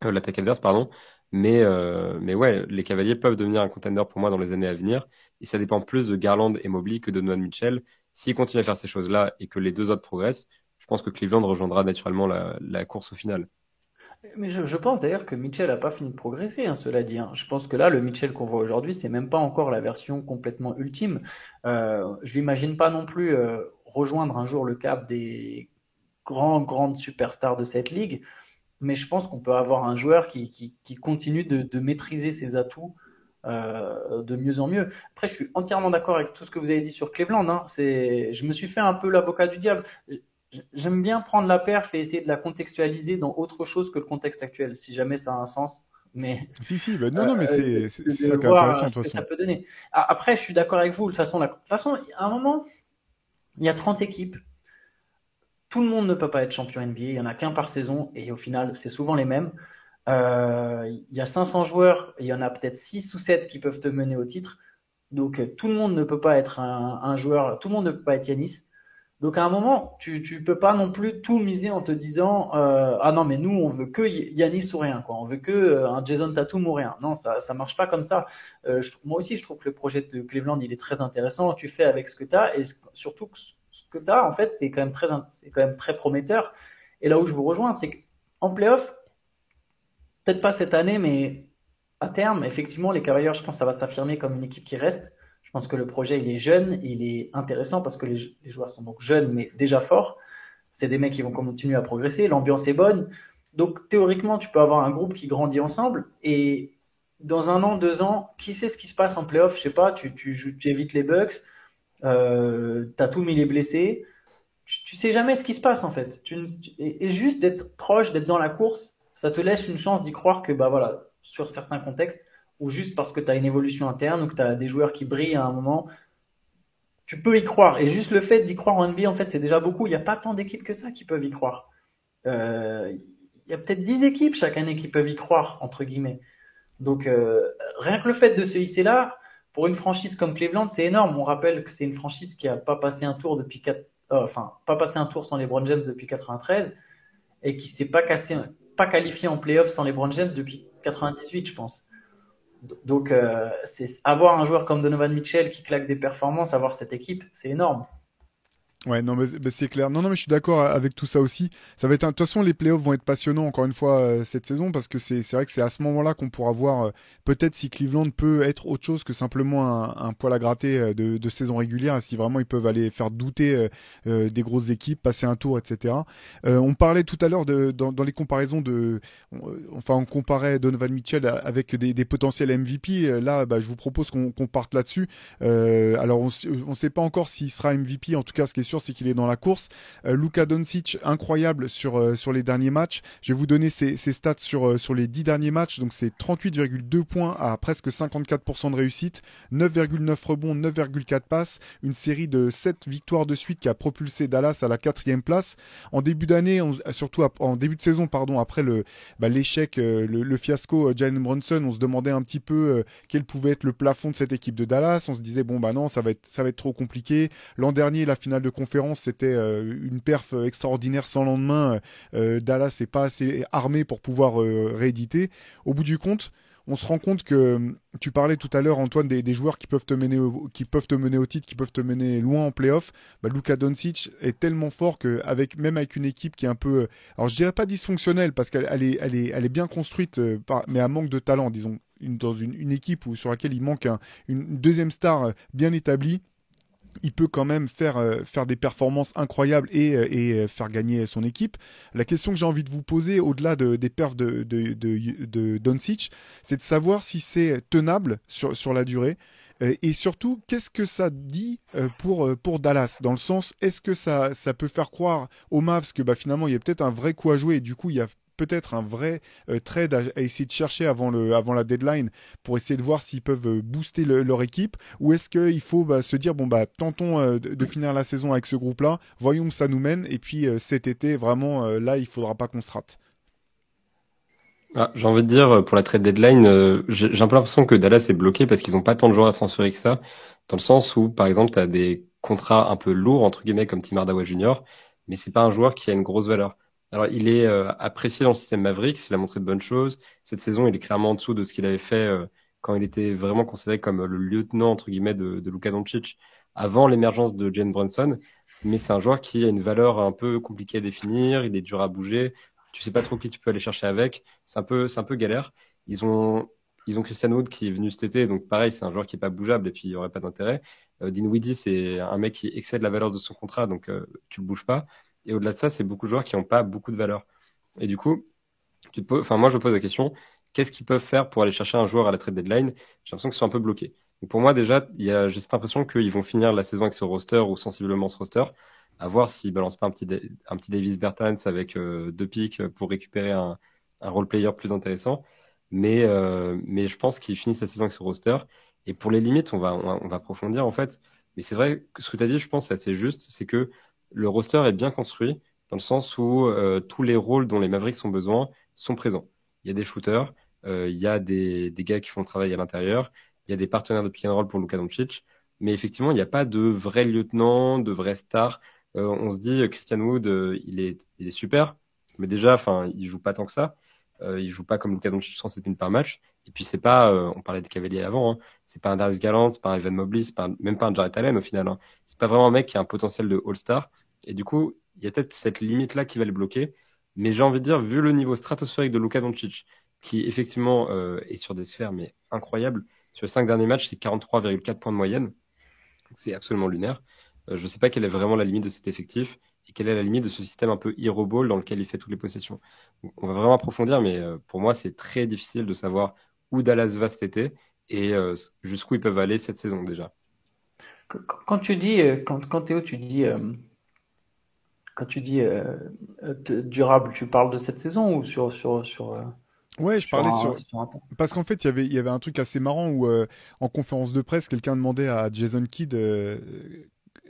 l'attaque adverse, pardon. Mais ouais, les Cavaliers peuvent devenir un contender pour moi dans les années à venir. Et ça dépend plus de Garland et Mobley que de Donovan Mitchell. S'il continue à faire ces choses-là et que les deux autres progressent, je pense que Cleveland rejoindra naturellement la course au final. Mais je pense d'ailleurs que Mitchell n'a pas fini de progresser, hein, cela dit. Hein. Je pense que là, le Mitchell qu'on voit aujourd'hui, c'est même pas encore la version complètement ultime. Je l'imagine pas non plus rejoindre un jour le cap des grandes superstars de cette ligue, mais je pense qu'on peut avoir un joueur qui continue de maîtriser ses atouts de mieux en mieux. Après, je suis entièrement d'accord avec tout ce que vous avez dit sur Cleveland. Hein. Je me suis fait un peu l'avocat du diable. J'aime bien prendre la perf et essayer de la contextualiser dans autre chose que le contexte actuel, si jamais ça a un sens. Mais si, bah non, mais c'est ça qui est intéressant de toute façon. Ça peut donner. Après, je suis d'accord avec vous. De toute façon, à un moment, il y a 30 équipes. Tout le monde ne peut pas être champion NBA. Il n'y en a qu'un par saison. Et au final, c'est souvent les mêmes. Il y a 500 joueurs. Il y en a peut-être 6 ou 7 qui peuvent te mener au titre. Donc, tout le monde ne peut pas être un joueur. Tout le monde ne peut pas être Yanis. Donc, à un moment, tu peux pas non plus tout miser en te disant ah non, mais nous, on veut que Yanis ou rien, quoi. On veut que un Jason Tatum ou rien. Non, ça marche pas comme ça. Moi aussi, je trouve que le projet de Cleveland, il est très intéressant. Tu fais avec ce que tu as et surtout ce que tu as, en fait, c'est quand même très prometteur. Et là où je vous rejoins, c'est qu'en playoff, peut-être pas cette année, mais à terme, effectivement, les Cavaliers, je pense que ça va s'affirmer comme une équipe qui reste. Je pense que le projet, il est jeune, il est intéressant parce que les joueurs sont donc jeunes, mais déjà forts. C'est des mecs qui vont continuer à progresser. L'ambiance est bonne. Donc, théoriquement, tu peux avoir un groupe qui grandit ensemble. Et dans 1 an, 2 ans, qui sait ce qui se passe en playoff? Je sais pas, tu évites les Bucks. Tatum, il est blessé. Tu sais jamais ce qui se passe, en fait. Et juste d'être proche, d'être dans la course, ça te laisse une chance d'y croire que, bah voilà, sur certains contextes, ou juste parce que tu as une évolution interne ou que tu as des joueurs qui brillent à un moment, tu peux y croire. Et juste le fait d'y croire en NBA, en fait, c'est déjà beaucoup. Il n'y a pas tant d'équipes que ça qui peuvent y croire. Il y a peut-être 10 équipes chaque année qui peuvent y croire, entre guillemets. Donc, rien que le fait de se hisser là, pour une franchise comme Cleveland, c'est énorme. On rappelle que c'est une franchise qui n'a pas passé un tour pas passé un tour sans LeBron James depuis 93 et qui ne s'est pas qualifiée en playoff sans LeBron James depuis 98, je pense. Donc, c'est avoir un joueur comme Donovan Mitchell qui claque des performances, avoir cette équipe, c'est énorme. Ouais, non, mais c'est clair. Non, mais je suis d'accord avec tout ça aussi. Ça va être de toute façon, les playoffs vont être passionnants encore une fois cette saison parce que c'est vrai que c'est à ce moment-là qu'on pourra voir peut-être si Cleveland peut être autre chose que simplement un poil à gratter de saison régulière, si vraiment ils peuvent aller faire douter des grosses équipes, passer un tour, etc. On parlait tout à l'heure dans les comparaisons on comparait Donovan Mitchell avec des potentiels MVP. Là, bah, je vous propose qu'on parte là-dessus. Alors, on sait pas encore s'il sera MVP. En tout cas, ce qui est sûr, c'est qu'il est dans la course. Luka Doncic, incroyable sur les derniers matchs. Je vais vous donner ses stats sur les 10 derniers matchs. Donc c'est 38,2 points à presque 54% de réussite, 9,9 rebonds, 9,4 passes, une série de 7 victoires de suite qui a propulsé Dallas à la 4e place. En début d'année, surtout en début de saison, pardon, après l'échec, le fiasco Jalen Brunson, on se demandait un petit peu quel pouvait être le plafond de cette équipe de Dallas. On se disait bon bah non, ça va être trop compliqué. L'an dernier, la finale de conférence, c'était une perf extraordinaire sans lendemain. Dallas n'est pas assez armé pour pouvoir rééditer. Au bout du compte, on se rend compte que tu parlais tout à l'heure, Antoine, des joueurs qui peuvent te mener au titre, qui peuvent te mener loin en play-off. Bah, Luka Doncic est tellement fort que même avec une équipe qui est un peu, alors je dirais pas dysfonctionnelle parce qu'elle est bien construite, mais à manque de talent, disons, dans une équipe sur laquelle il manque une deuxième star bien établie. Il peut quand même faire des performances incroyables et faire gagner son équipe. La question que j'ai envie de vous poser, au-delà des perfs de Doncic, c'est de savoir si c'est tenable sur la durée. Et surtout, qu'est-ce que ça dit pour Dallas? Dans le sens, est-ce que ça peut faire croire aux Mavs que finalement, il y a peut-être un vrai coup à jouer et du coup, il y a peut-être un vrai trade à essayer de chercher avant la deadline pour essayer de voir s'ils peuvent booster leur équipe, ou est-ce qu'il faut se dire tentons de finir la saison avec ce groupe-là, voyons où ça nous mène, et puis cet été vraiment là il faudra pas qu'on se rate. J'ai envie de dire pour la trade deadline, j'ai un peu l'impression que Dallas est bloqué parce qu'ils n'ont pas tant de joueurs à transférer que ça, dans le sens où par exemple tu as des contrats un peu lourds entre guillemets comme Tim Hardaway Jr., mais c'est pas un joueur qui a une grosse valeur. Alors, il est apprécié dans le système Mavericks, il a montré de bonnes choses. Cette saison, il est clairement en dessous de ce qu'il avait fait quand il était vraiment considéré comme le lieutenant, entre guillemets, de Luka Doncic avant l'émergence de Jalen Brunson. Mais c'est un joueur qui a une valeur un peu compliquée à définir, il est dur à bouger, tu sais pas trop qui tu peux aller chercher avec, c'est un peu galère. Ils ont Christian Wood qui est venu cet été, donc pareil, c'est un joueur qui est pas bougeable et puis il n'y aurait pas d'intérêt. Dinwiddie, c'est un mec qui excède la valeur de son contrat, donc tu le bouges pas. Et au-delà de ça, c'est beaucoup de joueurs qui n'ont pas beaucoup de valeur. Et du coup, moi je me pose la question, qu'est-ce qu'ils peuvent faire pour aller chercher un joueur à la trade deadline? J'ai l'impression qu'ils sont un peu bloqués. Donc pour moi déjà, j'ai cette impression qu'ils vont finir la saison avec ce roster ou sensiblement ce roster, à voir s'ils ne balancent pas un petit Davis Bertans avec 2 pics pour récupérer un role-player plus intéressant. Mais je pense qu'ils finissent la saison avec ce roster. Et pour les limites, on va approfondir en fait. Mais c'est vrai que ce que tu as dit, je pense, c'est assez juste, c'est que le roster est bien construit dans le sens où tous les rôles dont les Mavericks ont besoin sont présents. Il y a des shooters, il y a des gars qui font le travail à l'intérieur, il y a des partenaires de pick and roll pour Luka Doncic, mais effectivement, il n'y a pas de vrai lieutenant, de vrai star. On se dit, Christian Wood, il est super, mais déjà, il ne joue pas tant que ça. Il ne joue pas comme Luka Doncic 107 minutes par match. Et puis, c'est pas, on parlait des Cavaliers avant, hein. C'est pas un Darius Garland, c'est pas un Evan Mobley, c'est pas même pas un Jarrett Allen au final, hein. C'est pas vraiment un mec qui a un potentiel de all-star. Et du coup, il y a peut-être cette limite-là qui va les bloquer. Mais j'ai envie de dire, vu le niveau stratosphérique de Luka Doncic, qui effectivement est sur des sphères mais incroyables, sur les 5 derniers matchs, c'est 43,4 points de moyenne. C'est absolument lunaire. Je ne sais pas quelle est vraiment la limite de cet effectif et quelle est la limite de ce système un peu hero ball dans lequel il fait toutes les possessions. Donc, on va vraiment approfondir, mais pour moi, c'est très difficile de savoir où Dallas va cet été et jusqu'où ils peuvent aller cette saison déjà. Quand tu dis, quand Théo, tu dis... Quand tu dis durable, tu parles de cette saison ou sur ouais, je parlais sur parce qu'en fait, il y avait un truc assez marrant où en conférence de presse, quelqu'un demandait à Jason Kidd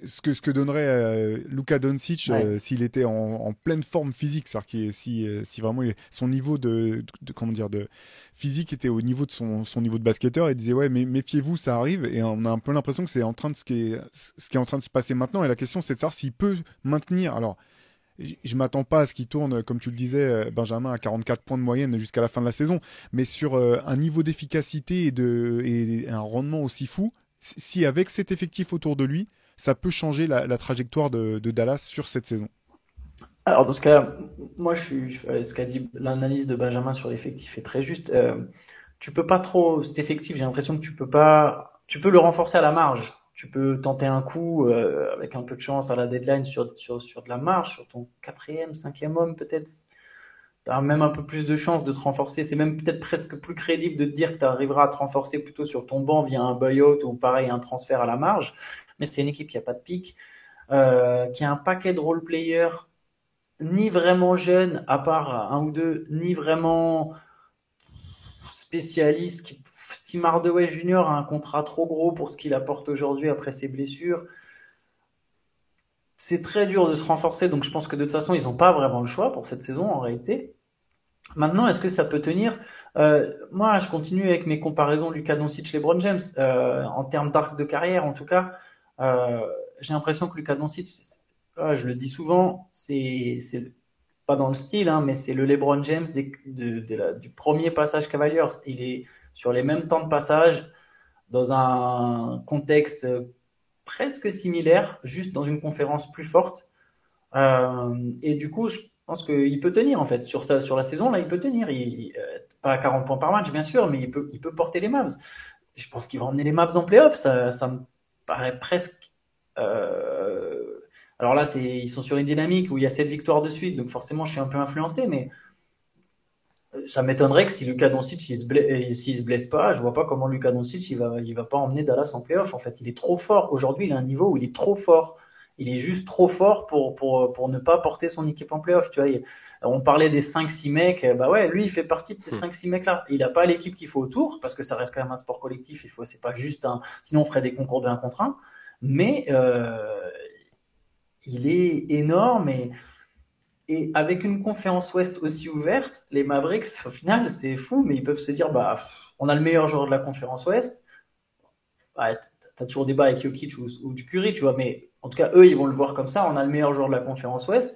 ce que donnerait Luka Doncic s'il était en pleine forme physique, c'est-à-dire si vraiment son niveau de comment dire de physique était au niveau de son niveau de basketteur, et disait ouais mais méfiez-vous, ça arrive, et on a un peu l'impression que c'est en train de ce qui est en train de se passer maintenant, et la question c'est de savoir s'il peut maintenir. Alors je m'attends pas à ce qu'il tourne, comme tu le disais, Benjamin, à 44 points de moyenne jusqu'à la fin de la saison, mais sur un niveau d'efficacité et un rendement aussi fou, si avec cet effectif autour de lui, ça peut changer la trajectoire de Dallas sur cette saison. Alors dans ce cas, moi ce qu'a dit l'analyse de Benjamin sur l'effectif est très juste. Tu peux pas trop cet effectif, j'ai l'impression que tu peux le renforcer à la marge. Tu peux tenter un coup avec un peu de chance à la deadline sur de la marge, sur ton 4e, 5e homme peut-être. T'as même un peu plus de chances de te renforcer. C'est même peut-être presque plus crédible de te dire que tu arriveras à te renforcer plutôt sur ton banc via un buyout ou pareil un transfert à la marge. Mais c'est une équipe qui n'a pas de pic, qui a un paquet de role-players, ni vraiment jeunes, à part un ou deux, ni vraiment spécialistes. Tim Hardaway Jr. a un contrat trop gros pour ce qu'il apporte aujourd'hui après ses blessures. C'est très dur de se renforcer, donc je pense que de toute façon, ils n'ont pas vraiment le choix pour cette saison en réalité. Maintenant, est-ce que ça peut tenir ? Moi, je continue avec mes comparaisons Luka Doncic, LeBron James, en termes d'arc de carrière en tout cas. j'ai l'impression que Luka Doncic, je le dis souvent, c'est pas dans le style, hein, mais c'est le LeBron James du premier passage Cavaliers. Il est sur les mêmes temps de passage, dans un contexte presque similaire, juste dans une conférence plus forte. Et du coup, je pense qu'il peut tenir, en fait. Sur la saison, là, il peut tenir. Pas à 40 points par match, bien sûr, mais il peut porter les Mavs. Je pense qu'il va emmener les Mavs en play-off. Ça me paraît presque... Alors là, ils sont sur une dynamique où il y a 7 victoires de suite, donc forcément, je suis un peu influencé, mais ça m'étonnerait que si Luka Doncic s'il se blesse pas, je vois pas comment Luka Doncic il va pas emmener Dallas en play-off. En fait, il est trop fort. Aujourd'hui, il a un niveau où il est trop fort. Il est juste trop fort pour ne pas porter son équipe en play-off. Tu vois, on parlait des 5-6 mecs. Bah ouais, lui, il fait partie de ces 5-6 mecs-là. Il n'a pas l'équipe qu'il faut autour, parce que ça reste quand même un sport collectif. C'est pas juste un... Sinon, on ferait des concours de 1 contre 1. Mais il est énorme et avec une conférence ouest aussi ouverte, les Mavericks, au final, c'est fou, mais ils peuvent se dire, on a le meilleur joueur de la conférence ouest. T'as toujours débat avec Jokic ou du Curry, tu vois, mais en tout cas, eux, ils vont le voir comme ça, on a le meilleur joueur de la conférence ouest.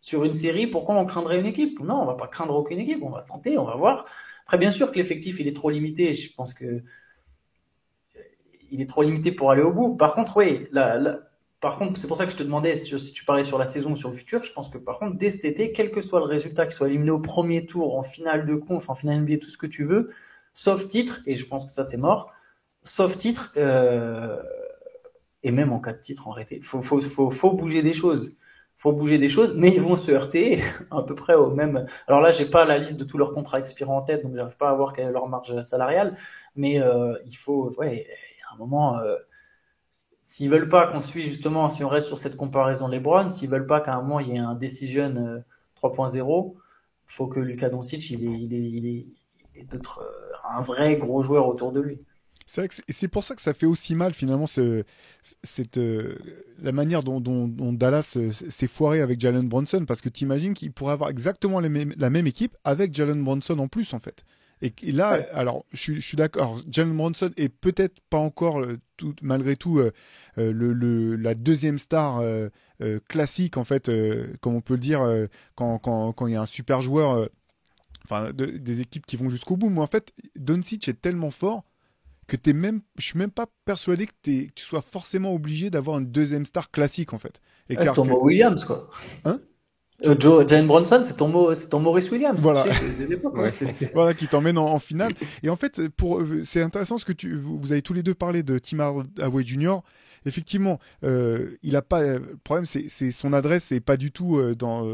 Sur une série, pourquoi on craindrait une équipe? Non, on ne va pas craindre aucune équipe, on va tenter, on va voir. Après, bien sûr que l'effectif, il est trop limité, je pense que il est trop limité pour aller au bout. Par contre, oui, par contre, c'est pour ça que je te demandais si tu parlais sur la saison ou sur le futur. Je pense que par contre, dès cet été, quel que soit le résultat, qu'il soit éliminé au premier tour, en finale de conf, en finale NBA, tout ce que tu veux, sauf titre, et je pense que ça c'est mort, sauf titre, et même en cas de titre en réalité, faut bouger des choses. Faut bouger des choses, mais ils vont se heurter à peu près au même... Alors là, j'ai pas la liste de tous leurs contrats expirants en tête, donc j'arrive pas à voir quelle est leur marge salariale, mais il faut... Ouais, à un moment... S'ils veulent pas qu'on suit justement, si on reste sur cette comparaison LeBron, s'ils veulent pas qu'à un moment il y ait un decision 3.0, faut que Luka Doncic il ait d'autres, un vrai gros joueur autour de lui. C'est vrai que c'est pour ça que ça fait aussi mal finalement la manière dont Dallas s'est foiré avec Jalen Brunson, parce que t'imagines qu'il pourrait avoir exactement la même équipe avec Jalen Brunson en plus en fait. Et là, ouais. Alors, je suis d'accord, Jalen Brunson est peut-être pas encore, malgré tout, la deuxième star classique, en fait, comme on peut le dire, quand il y a un super joueur, des équipes qui vont jusqu'au bout. Mais en fait, Doncic est tellement fort que je ne suis même pas persuadé que tu sois forcément obligé d'avoir une deuxième star classique, en fait. C'est ton Williams, quoi. Hein? Jalen Brunson, c'est ton Maurice Williams. Voilà, voilà qui t'emmène en finale. Et en fait, c'est intéressant ce que vous avez tous les deux parlé de Tim Hardaway Jr. Effectivement, il a pas. Le problème, c'est son adresse n'est pas du tout dans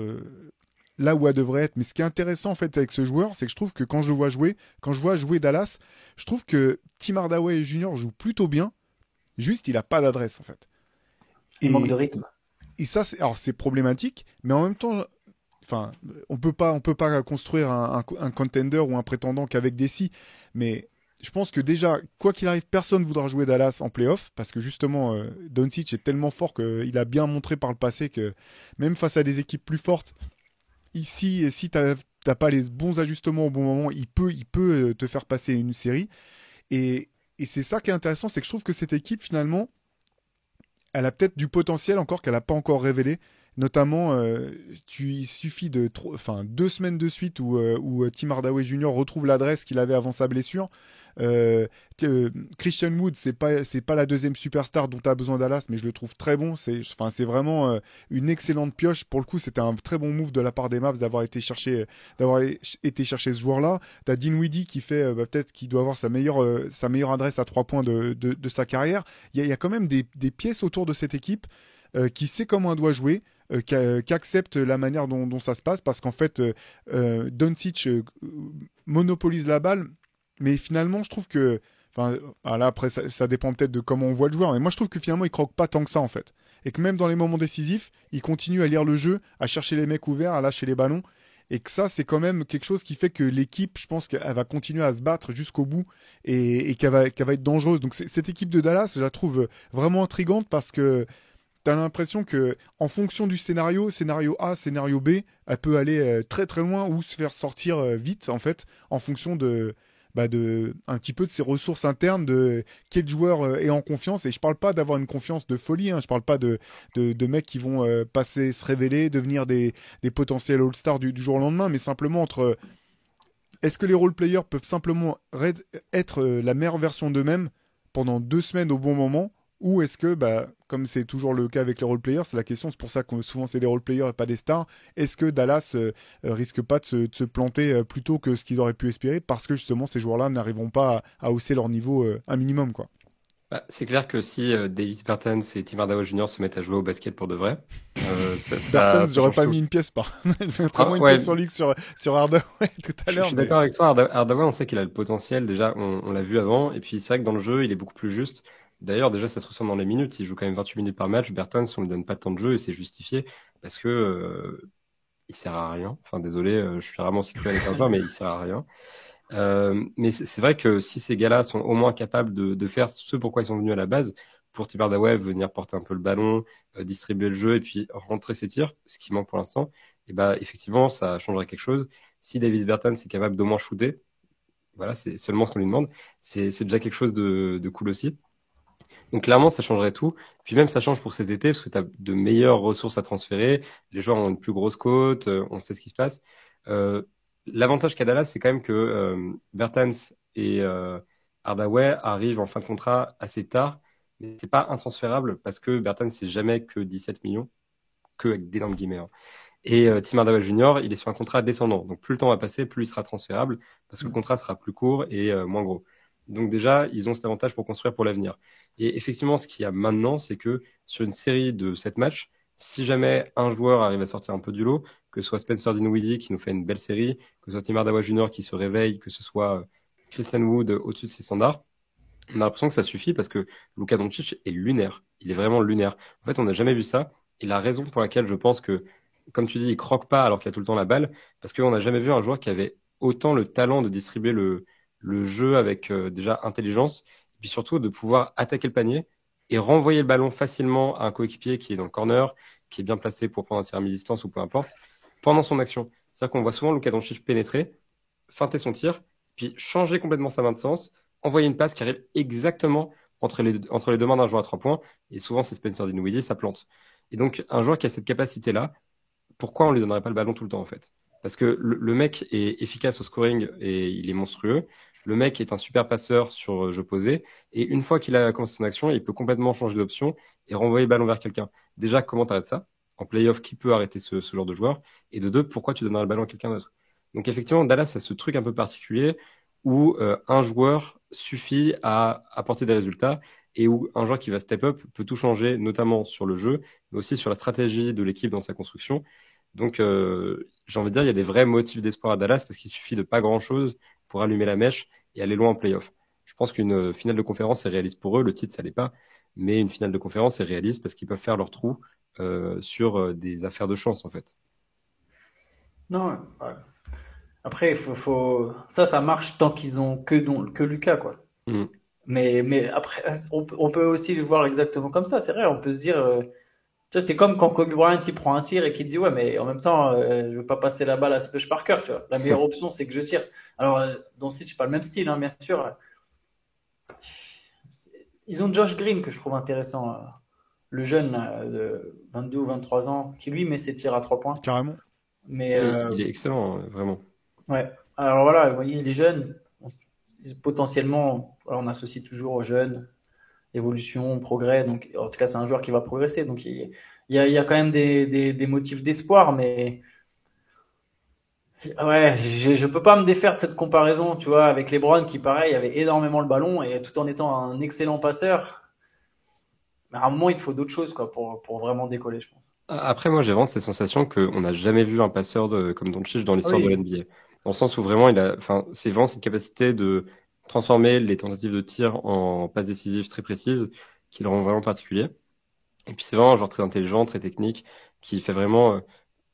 là où elle devrait être. Mais ce qui est intéressant en fait avec ce joueur, c'est que je trouve que quand je le vois jouer, quand je vois jouer Dallas, je trouve que Tim Hardaway Jr. joue plutôt bien. Juste, il n'a pas d'adresse en fait. Il manque de rythme. Et ça, c'est problématique, mais en même temps, on peut pas construire un contender ou un prétendant qu'avec des si. Mais je pense que déjà, quoi qu'il arrive, personne ne voudra jouer Dallas en play-off, parce que justement, Doncic est tellement fort qu'il a bien montré par le passé que même face à des équipes plus fortes, ici, si tu n'as pas les bons ajustements au bon moment, il peut te faire passer une série. Et c'est ça qui est intéressant, c'est que je trouve que cette équipe, finalement, elle a peut-être du potentiel encore qu'elle n'a pas encore révélé. Notamment, il suffit de 2 semaines de suite où Tim Hardaway Jr. retrouve l'adresse qu'il avait avant sa blessure. Christian Wood, c'est pas la deuxième superstar dont tu as besoin Dallas, mais je le trouve très bon. C'est vraiment une excellente pioche. Pour le coup, c'était un très bon move de la part des Mavs d'avoir été chercher ce joueur-là. Tu as Dinwiddie qui fait peut-être qu'il doit avoir sa meilleure adresse à 3 points de sa carrière. Il y a quand même des pièces autour de cette équipe qui sait comment elle doit jouer. Qui accepte la manière dont ça se passe, parce qu'en fait Doncic monopolise la balle, mais finalement je trouve que après ça dépend peut-être de comment on voit le joueur, mais moi je trouve que finalement il croque pas tant que ça en fait, et que même dans les moments décisifs il continue à lire le jeu, à chercher les mecs ouverts, à lâcher les ballons, et que ça c'est quand même quelque chose qui fait que l'équipe, je pense qu'elle va continuer à se battre jusqu'au bout et qu'elle va être dangereuse. Donc cette équipe de Dallas, je la trouve vraiment intrigante, parce que t'as l'impression que, en fonction du scénario A, scénario B, elle peut aller très très loin ou se faire sortir vite en fait, en fonction de un petit peu de ses ressources internes, de quel joueur est en confiance. Et je ne parle pas d'avoir une confiance de folie, hein. Je ne parle pas de mecs qui vont passer, se révéler, devenir des potentiels all-stars du jour au lendemain, mais simplement entre... est-ce que les role-players peuvent simplement être la meilleure version d'eux-mêmes pendant 2 semaines au bon moment, ou est-ce que, comme c'est toujours le cas avec les role-players, c'est la question, c'est pour ça que souvent c'est des role-players et pas des stars, est-ce que Dallas risque pas de se planter plutôt que ce qu'ils auraient pu espérer, parce que justement ces joueurs-là n'arriveront pas à hausser leur niveau un minimum, quoi. C'est clair que si Davis Bertans et Tim Hardaway Jr. se mettent à jouer au basket pour de vrai, Bertans, j'aurais pas mis une pièce par. Pièce en ligue sur Hardaway tout à l'heure. Je suis d'accord avec toi. Hardaway, on sait qu'il a le potentiel. Déjà, on l'a vu avant. Et puis, c'est vrai que dans le jeu, il est beaucoup plus juste. D'ailleurs, déjà, ça se ressent dans les minutes. Il joue quand même 28 minutes par match. Bertans, on lui donne pas tant de jeu et c'est justifié parce que il sert à rien. Enfin, désolé, je suis rarement aussi cru avec un joueur, mais il sert à rien. Mais c'est vrai que si ces gars-là sont au moins capables de faire ce pourquoi ils sont venus à la base, pour Tim Hardaway venir porter un peu le ballon, distribuer le jeu et puis rentrer ses tirs, ce qui manque pour l'instant, et effectivement ça changerait quelque chose. Si Davis Bertans est capable d'au moins shooter, voilà, c'est seulement ce qu'on lui demande, c'est déjà quelque chose de cool aussi. Donc clairement ça changerait tout, puis même ça change pour cet été parce que tu as de meilleures ressources à transférer, les joueurs ont une plus grosse cote, on sait ce qui se passe. L'avantage qu'a Dallas, c'est quand même que Bertans et Hardaway arrivent en fin de contrat assez tard, mais c'est pas intransférable parce que Bertans, c'est jamais que 17 millions, que avec d'énormes guillemets. Hein. Et Tim Hardaway Jr., il est sur un contrat descendant. Donc plus le temps va passer, plus il sera transférable parce que le contrat sera plus court et moins gros. Donc déjà, ils ont cet avantage pour construire pour l'avenir. Et effectivement, ce qu'il y a maintenant, c'est que sur une série de 7 matchs, si jamais un joueur arrive à sortir un peu du lot, que ce soit Spencer Dinwiddie qui nous fait une belle série, que ce soit Tim Hardaway Jr. qui se réveille, que ce soit Christian Wood au-dessus de ses standards, on a l'impression que ça suffit parce que Luka Doncic est lunaire. Il est vraiment lunaire. En fait, on n'a jamais vu ça. Et la raison pour laquelle je pense que, comme tu dis, il croque pas alors qu'il a tout le temps la balle, parce qu'on n'a jamais vu un joueur qui avait autant le talent de distribuer le jeu avec déjà intelligence, et puis surtout de pouvoir attaquer le panier et renvoyer le ballon facilement à un coéquipier qui est dans le corner, qui est bien placé pour prendre un tir à mi-distance ou peu importe, pendant son action. C'est-à-dire qu'on voit souvent Luka Doncic pénétrer, feinter son tir, puis changer complètement sa main de sens, envoyer une passe qui arrive exactement entre les deux mains d'un joueur à 3 points, et souvent c'est Spencer Dinwiddie, ça plante. Et donc un joueur qui a cette capacité-là, pourquoi on ne lui donnerait pas le ballon tout le temps en fait ? Parce que le mec est efficace au scoring et il est monstrueux. Le mec est un super passeur sur jeu posé. Et une fois qu'il a commencé son action, il peut complètement changer d'option et renvoyer le ballon vers quelqu'un. Déjà, comment t'arrêtes ça ? En play-off, qui peut arrêter ce genre de joueur ? Et de deux, pourquoi tu donnerais le ballon à quelqu'un d'autre ? Donc effectivement, Dallas a ce truc un peu particulier où un joueur suffit à apporter des résultats et où un joueur qui va step up peut tout changer, notamment sur le jeu, mais aussi sur la stratégie de l'équipe dans sa construction. Donc, j'ai envie de dire, il y a des vrais motifs d'espoir à Dallas parce qu'il suffit de pas grand-chose pour allumer la mèche et aller loin en play-off. Je pense qu'une finale de conférence est réaliste pour eux. Le titre, ça l'est pas. Mais une finale de conférence est réaliste parce qu'ils peuvent faire leur trou sur des affaires de chance, en fait. Non, après, faut... ça marche tant qu'ils ont que Luka, quoi. Mmh. Mais après, on peut aussi le voir exactement comme ça. C'est vrai, on peut se dire... Tu vois, c'est comme quand Kobe Bryant il prend un tir et qu'il te dit ouais mais en même temps je veux pas passer la balle à Splash Parker, tu vois, la meilleure option c'est que je tire. Alors Doncic c'est pas le même style hein, bien sûr. Ils ont Josh Green que je trouve intéressant, le jeune de 22 ou 23 ans qui lui met ses tirs à 3 points. Carrément. Mais il est excellent vraiment. Ouais. Alors voilà, vous voyez les jeunes potentiellement, alors, on associe toujours aux jeunes. Évolution, progrès, donc en tout cas c'est un joueur qui va progresser, donc il y a quand même des motifs d'espoir, mais ouais, je peux pas me défaire de cette comparaison, tu vois, avec LeBron qui pareil avait énormément le ballon et tout en étant un excellent passeur, mais à un moment il faut d'autres choses quoi pour vraiment décoller, je pense. Après moi j'ai vraiment cette sensation qu'on n'a jamais vu un passeur comme Doncic dans l'histoire de l'NBA, dans le sens où vraiment c'est vraiment cette capacité de transformer les tentatives de tir en passes décisives très précises qui le rend vraiment particulier. Et puis c'est vraiment un joueur très intelligent, très technique, qui fait vraiment...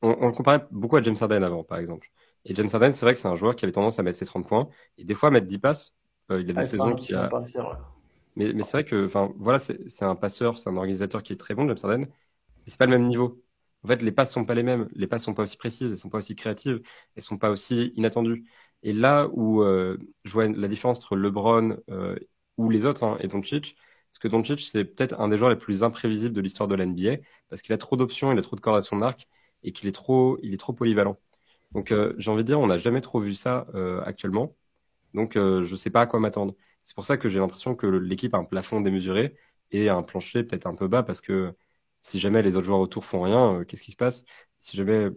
On le comparait beaucoup à James Harden avant, par exemple. Et James Harden, c'est vrai que c'est un joueur qui avait tendance à mettre ses 30 points, et des fois à mettre 10 passes. Il a des saisons qui a... Mais c'est vrai que voilà, c'est un passeur, c'est un organisateur qui est très bon, James Harden, mais c'est pas le même niveau. En fait, les passes sont pas les mêmes, les passes sont pas aussi précises, elles sont pas aussi créatives, elles sont pas aussi inattendues. Et là où je vois la différence entre LeBron ou les autres et Doncic, parce que Doncic, c'est peut-être un des joueurs les plus imprévisibles de l'histoire de l'NBA, parce qu'il a trop d'options, il a trop de cordes à son arc, et qu'il est trop polyvalent. Donc j'ai envie de dire, on n'a jamais trop vu ça actuellement, donc je ne sais pas à quoi m'attendre. C'est pour ça que j'ai l'impression que l'équipe a un plafond démesuré et un plancher peut-être un peu bas, parce que si jamais les autres joueurs autour font rien, qu'est-ce qui se passe? Si jamais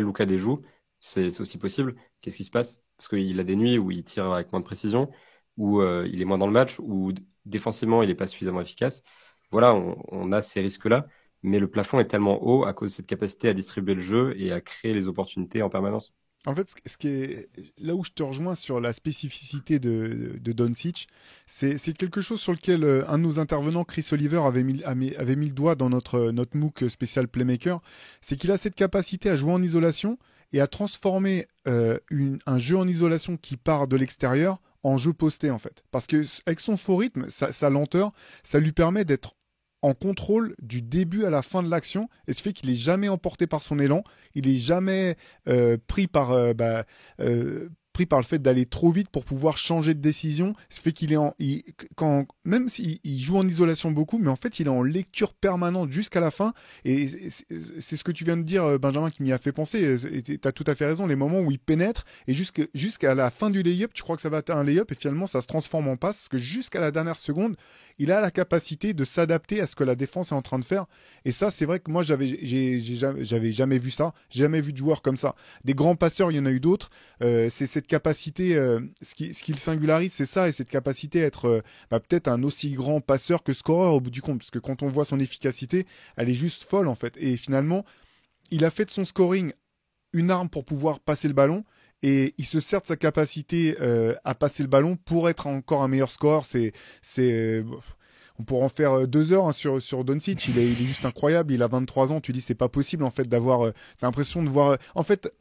Luka déjoue, c'est aussi possible, qu'est-ce qui se passe? Parce qu'il a des nuits où il tire avec moins de précision, où il est moins dans le match, où défensivement il n'est pas suffisamment efficace. Voilà, on a ces risques-là, mais le plafond est tellement haut à cause de cette capacité à distribuer le jeu et à créer les opportunités en permanence. En fait, ce qui est là où je te rejoins sur la spécificité de Doncic, c'est quelque chose sur lequel un de nos intervenants, Chris Oliver, avait mis le doigt dans notre MOOC spécial Playmaker, c'est qu'il a cette capacité à jouer en isolation et à transformer un jeu en isolation qui part de l'extérieur en jeu posté, en fait. Parce que avec son faux rythme, sa lenteur, ça lui permet d'être en contrôle du début à la fin de l'action, et ce fait qu'il n'est jamais emporté par son élan, il n'est jamais pris par le fait d'aller trop vite pour pouvoir changer de décision, ce fait qu'il est même s'il joue en isolation beaucoup, mais en fait il est en lecture permanente jusqu'à la fin, et c'est ce que tu viens de dire, Benjamin, qui m'y a fait penser, et tu as tout à fait raison, les moments où il pénètre, et jusqu'à la fin du lay-up, tu crois que ça va être un lay-up, et finalement ça se transforme en passe, parce que jusqu'à la dernière seconde, il a la capacité de s'adapter à ce que la défense est en train de faire. Et ça, c'est vrai que moi, j'avais jamais vu ça. J'ai jamais vu de joueur comme ça. Des grands passeurs, il y en a eu d'autres. C'est cette capacité, ce qui le singularise, c'est ça. Et cette capacité à être peut-être un aussi grand passeur que scoreur au bout du compte. Parce que quand on voit son efficacité, elle est juste folle, en fait. Et finalement, il a fait de son scoring une arme pour pouvoir passer le ballon. Et il se sert de sa capacité à passer le ballon pour être encore un meilleur scoreur. On pourrait en faire 2 heures sur Doncic. Il est juste incroyable. Il a 23 ans. Tu dis c'est pas possible en fait d'avoir l'impression de voir. En fait,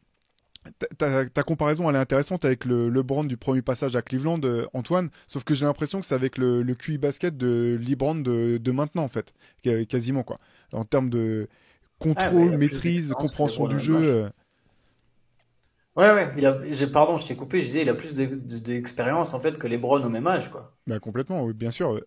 ta comparaison elle est intéressante avec le LeBron du premier passage à Cleveland, Antoine. Sauf que j'ai l'impression que c'est avec le QI basket de LeBron de maintenant en fait, quasiment quoi. En termes de contrôle, maîtrise, compréhension du jeu. Ouais, pardon, je t'ai coupé, je disais, il a plus d'expérience en fait que LeBron au même âge, quoi. Bah complètement, oui, bien sûr.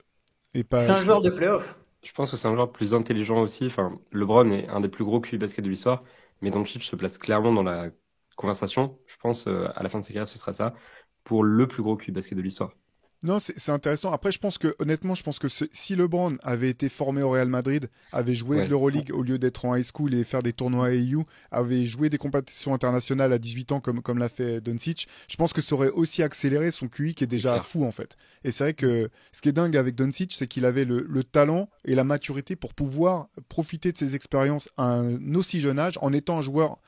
C'est un joueur de play-off. Je pense que c'est un joueur plus intelligent aussi. Enfin, LeBron est un des plus gros QI basket de l'histoire, mais Doncic se place clairement dans la conversation. Je pense à la fin de sa carrière, ce sera ça, pour le plus gros QI basket de l'histoire. Non, c'est intéressant. Après, je pense que, honnêtement, si LeBron avait été formé au Real Madrid, avait joué de l'Euroleague au lieu d'être en high school et faire des tournois à AAU, avait joué des compétitions internationales à 18 ans comme l'a fait Doncic, je pense que ça aurait aussi accéléré son QI qui est déjà fou en fait. Et c'est vrai que ce qui est dingue avec Doncic, c'est qu'il avait le talent et la maturité pour pouvoir profiter de ses expériences à un aussi jeune âge en étant un joueur...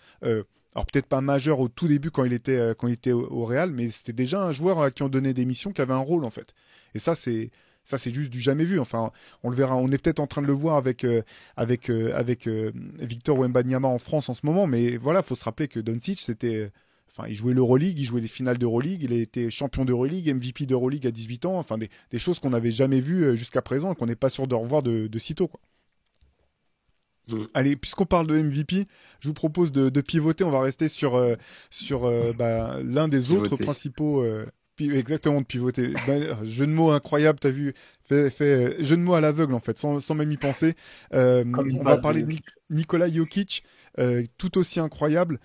alors peut-être pas majeur au tout début quand il était au Real, mais c'était déjà un joueur à qui on donnait des missions, qui avait un rôle en fait. Et ça c'est juste du jamais vu. Enfin, on le verra, on est peut-être en train de le voir avec Victor Wembanyama en France en ce moment, mais voilà, faut se rappeler que Doncic il jouait l'Euroleague, il jouait les finales d'Euroleague, il a été champion d'Euroleague, MVP d'Euroleague à 18 ans, enfin des choses qu'on n'avait jamais vues jusqu'à présent et qu'on n'est pas sûr de revoir de sitôt quoi. Allez, puisqu'on parle de MVP, je vous propose de pivoter. On va rester sur l'un des autres principaux. Exactement, de pivoter. Jeu de mots incroyable, t'as vu. Fait jeu de mots à l'aveugle, en fait, sans même y penser. On va parler de Nikola Jokic, tout aussi incroyable.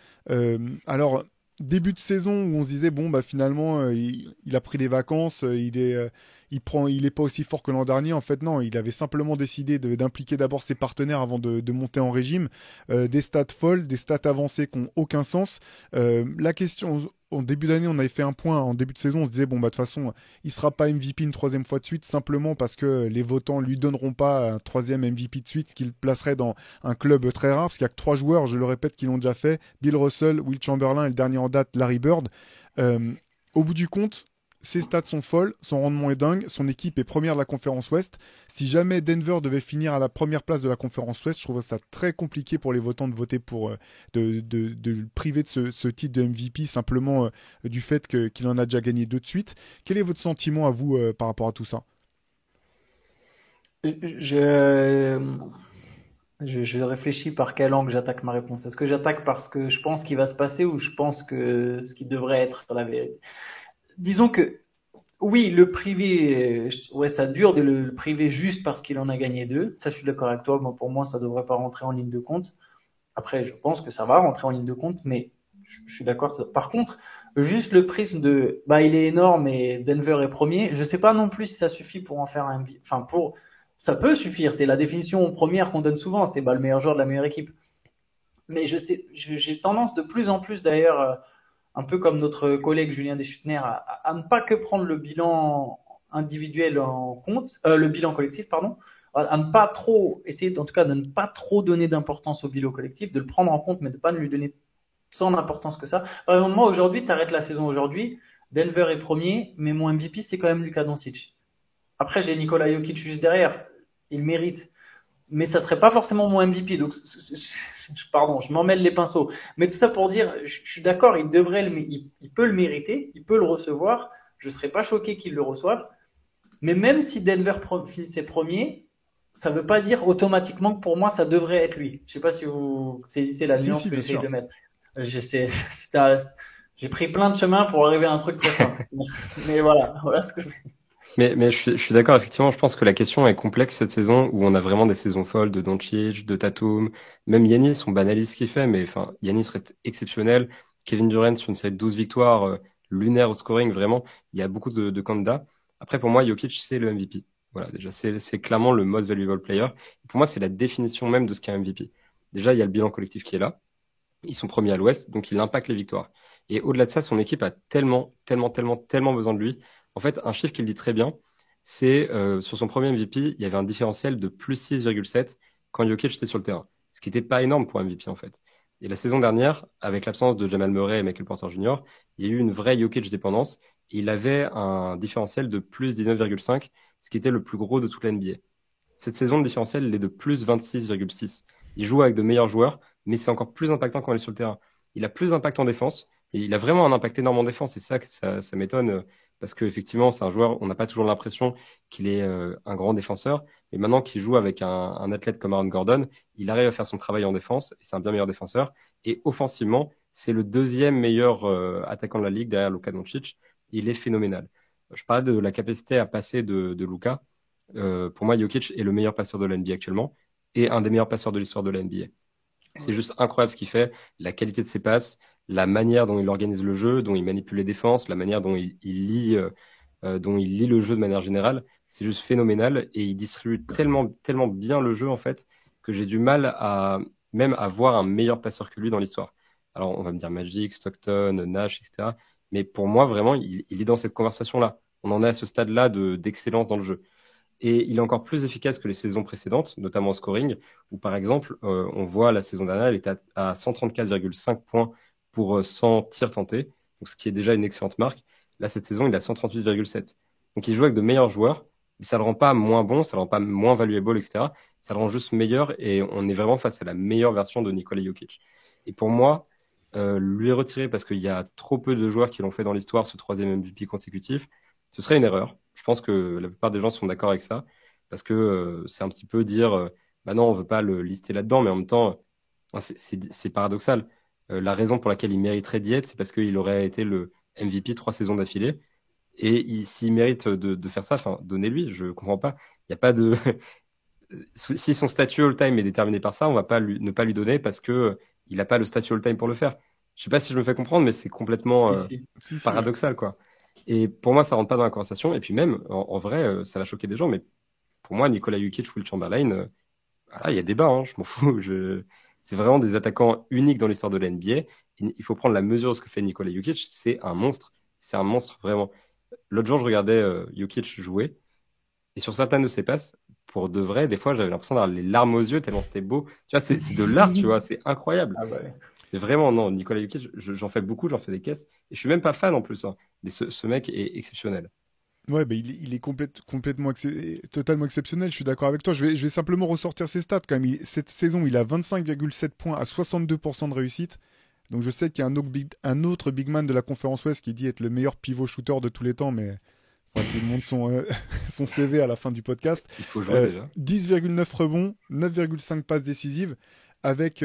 Alors, début de saison où on se disait, finalement, il a pris des vacances, il est pas aussi fort que l'an dernier. En fait, non, il avait simplement décidé d'impliquer d'abord ses partenaires avant de monter en régime. Des stats folles, des stats avancées qui n'ont aucun sens. La question, en début d'année, on avait fait un point. En début de saison, on se disait, de toute façon, il ne sera pas MVP une 3e fois de suite, simplement parce que les votants ne lui donneront pas un 3e MVP de suite, ce qu'il placerait dans un club très rare, parce qu'il n'y a que 3 joueurs, je le répète, qui l'ont déjà fait. Bill Russell, Wilt Chamberlain et le dernier en date, Larry Bird. Au bout du compte, ses stats sont folles, son rendement est dingue, son équipe est première de la conférence Ouest. Si jamais Denver devait finir à la première place de la conférence Ouest, je trouverais ça très compliqué pour les votants de voter de le priver de ce titre de MVP simplement du fait qu'il en a déjà gagné 2 de suite. Quel est votre sentiment à vous par rapport à tout ça ? Je réfléchis par quel angle j'attaque ma réponse. Est-ce que j'attaque parce que je pense qu'il va se passer ou je pense que ce qui devrait être la vérité? Disons que oui, le privé, ouais, ça dure de le priver juste parce qu'il en a gagné deux. Ça, je suis d'accord avec toi. Bon, pour moi, ça ne devrait pas rentrer en ligne de compte. Après, je pense que ça va rentrer en ligne de compte, mais je suis d'accord. Ça... Par contre, juste le prisme de bah, il est énorme et Denver est premier, je ne sais pas non plus si ça suffit pour en faire un MVP. Enfin, pour... Ça peut suffire, c'est la définition première qu'on donne souvent, c'est bah, le meilleur joueur de la meilleure équipe. Mais j'ai tendance de plus en plus d'ailleurs, un peu comme notre collègue Julien Deschutner, à ne pas que prendre le bilan individuel en compte, le bilan collectif, pardon, à ne pas trop essayer, en tout cas de ne pas trop donner d'importance au bilan collectif, de le prendre en compte, mais de ne pas lui donner tant d'importance que ça. Par exemple, moi aujourd'hui, tu arrêtes la saison aujourd'hui, Denver est premier, mais mon MVP c'est quand même Luka Doncic. Après, j'ai Nikola Jokic juste derrière. Il mérite. Mais ça ne serait pas forcément mon MVP. Donc, pardon, je m'en mêle les pinceaux. Mais tout ça pour dire, je suis d'accord, il peut le mériter, il peut le recevoir. Je ne serais pas choqué qu'il le reçoive. Mais même si Denver finissait premier, ça ne veut pas dire automatiquement que pour moi, ça devrait être lui. Je ne sais pas si vous saisissez la nuance que j'essaie de mettre. J'ai pris plein de chemins pour arriver à un truc très simple. Mais voilà ce que je veux dire. Mais je suis d'accord, effectivement, je pense que la question est complexe cette saison où on a vraiment des saisons folles de Doncic, de Tatum, même Giannis, on banalise ce qu'il fait, mais enfin, Giannis reste exceptionnel. Kevin Durant sur une série de 12 victoires, lunaire au scoring, vraiment, il y a beaucoup de candidats. Après, pour moi, Jokic, c'est le MVP. Voilà, déjà, c'est clairement le most valuable player. Pour moi, c'est la définition même de ce qu'est un MVP. Déjà, il y a le bilan collectif qui est là. Ils sont premiers à l'Ouest, donc il impacte les victoires. Et au-delà de ça, son équipe a tellement besoin de lui. En fait, un chiffre qu'il dit très bien, c'est sur son premier MVP, il y avait un différentiel de plus 6,7 quand Jokic était sur le terrain, ce qui n'était pas énorme pour un MVP en fait. Et la saison dernière, avec l'absence de Jamal Murray et Michael Porter Jr., il y a eu une vraie Jokic dépendance. Et il avait un différentiel de plus 19,5, ce qui était le plus gros de toute la NBA. Cette saison, le différentiel, il est de plus 26,6. Il joue avec de meilleurs joueurs, mais c'est encore plus impactant quand il est sur le terrain. Il a plus d'impact en défense, et il a vraiment un impact énorme en défense, et ça m'étonne... Parce qu'effectivement, c'est un joueur, on n'a pas toujours l'impression qu'il est un grand défenseur. Mais maintenant qu'il joue avec un athlète comme Aaron Gordon, il arrive à faire son travail en défense. Et c'est un bien meilleur défenseur. Et offensivement, c'est le deuxième meilleur attaquant de la Ligue derrière Luka Doncic. Il est phénoménal. Je parlais de la capacité à passer de Luka. Pour moi, Jokic est le meilleur passeur de la NBA actuellement et un des meilleurs passeurs de l'histoire de la NBA. C'est juste incroyable ce qu'il fait, la qualité de ses passes, la manière dont il organise le jeu, dont il manipule les défenses, la manière dont il lit le jeu de manière générale, c'est juste phénoménal et il distribue tellement bien le jeu en fait que j'ai du mal à voir un meilleur passeur que lui dans l'histoire. Alors on va me dire Magic, Stockton, Nash, etc. Mais pour moi vraiment, il est dans cette conversation-là. On en est à ce stade-là d'excellence dans le jeu. Et il est encore plus efficace que les saisons précédentes, notamment en scoring, où par exemple, on voit la saison dernière, il était à 134,5 points pour 100 tirs tentés, donc ce qui est déjà une excellente marque. Là, cette saison, il a 138,7. Donc, il joue avec de meilleurs joueurs, mais ça ne le rend pas moins bon, ça ne le rend pas moins valuable, etc. Ça le rend juste meilleur et on est vraiment face à la meilleure version de Nikola Jokic. Et pour moi, lui retirer parce qu'il y a trop peu de joueurs qui l'ont fait dans l'histoire, ce troisième MVP consécutif, ce serait une erreur. Je pense que la plupart des gens sont d'accord avec ça parce que c'est un petit peu dire bah non, on ne veut pas le lister là-dedans, mais en même temps, c'est paradoxal. La raison pour laquelle il mériterait d'y être, c'est parce qu'il aurait été le MVP 3 saisons d'affilée. Et s'il mérite de faire ça, enfin, donnez-lui, je ne comprends pas. Il n'y a pas de. Si son statut all-time est déterminé par ça, on ne va pas ne pas lui donner parce qu'il n'a pas le statut all-time pour le faire. Je ne sais pas si je me fais comprendre, mais c'est complètement paradoxal, quoi. Et pour moi, ça ne rentre pas dans la conversation. Et puis même, en vrai, ça va choquer des gens. Mais pour moi, Nikola Jokic, Wilt Chamberlain, voilà, il y a débat, hein, je m'en fous. C'est vraiment des attaquants uniques dans l'histoire de la NBA. Et il faut prendre la mesure de ce que fait Nikola Jokic. C'est un monstre. C'est un monstre, vraiment. L'autre jour, je regardais Jokic jouer. Et sur certaines de ses passes, pour de vrai, des fois, j'avais l'impression d'avoir les larmes aux yeux tellement c'était beau. Tu vois, c'est de l'art, tu vois. C'est incroyable. Ah ouais. Mais vraiment, non, Nikola Jokic, j'en fais beaucoup, j'en fais des caisses. Et je suis même pas fan en plus, hein. Mais ce mec est exceptionnel. Ouais, bah, il est totalement exceptionnel, je suis d'accord avec toi. Je vais simplement ressortir ses stats quand même. Cette saison, il a 25,7 points à 62% de réussite. Donc je sais qu'il y a un autre big man de la conférence Ouest qui dit être le meilleur pivot shooter de tous les temps, mais Faudrait qu'il monte son CV à la fin du podcast. Il faut jouer déjà. 10,9 rebonds, 9,5 passes décisives. Avec,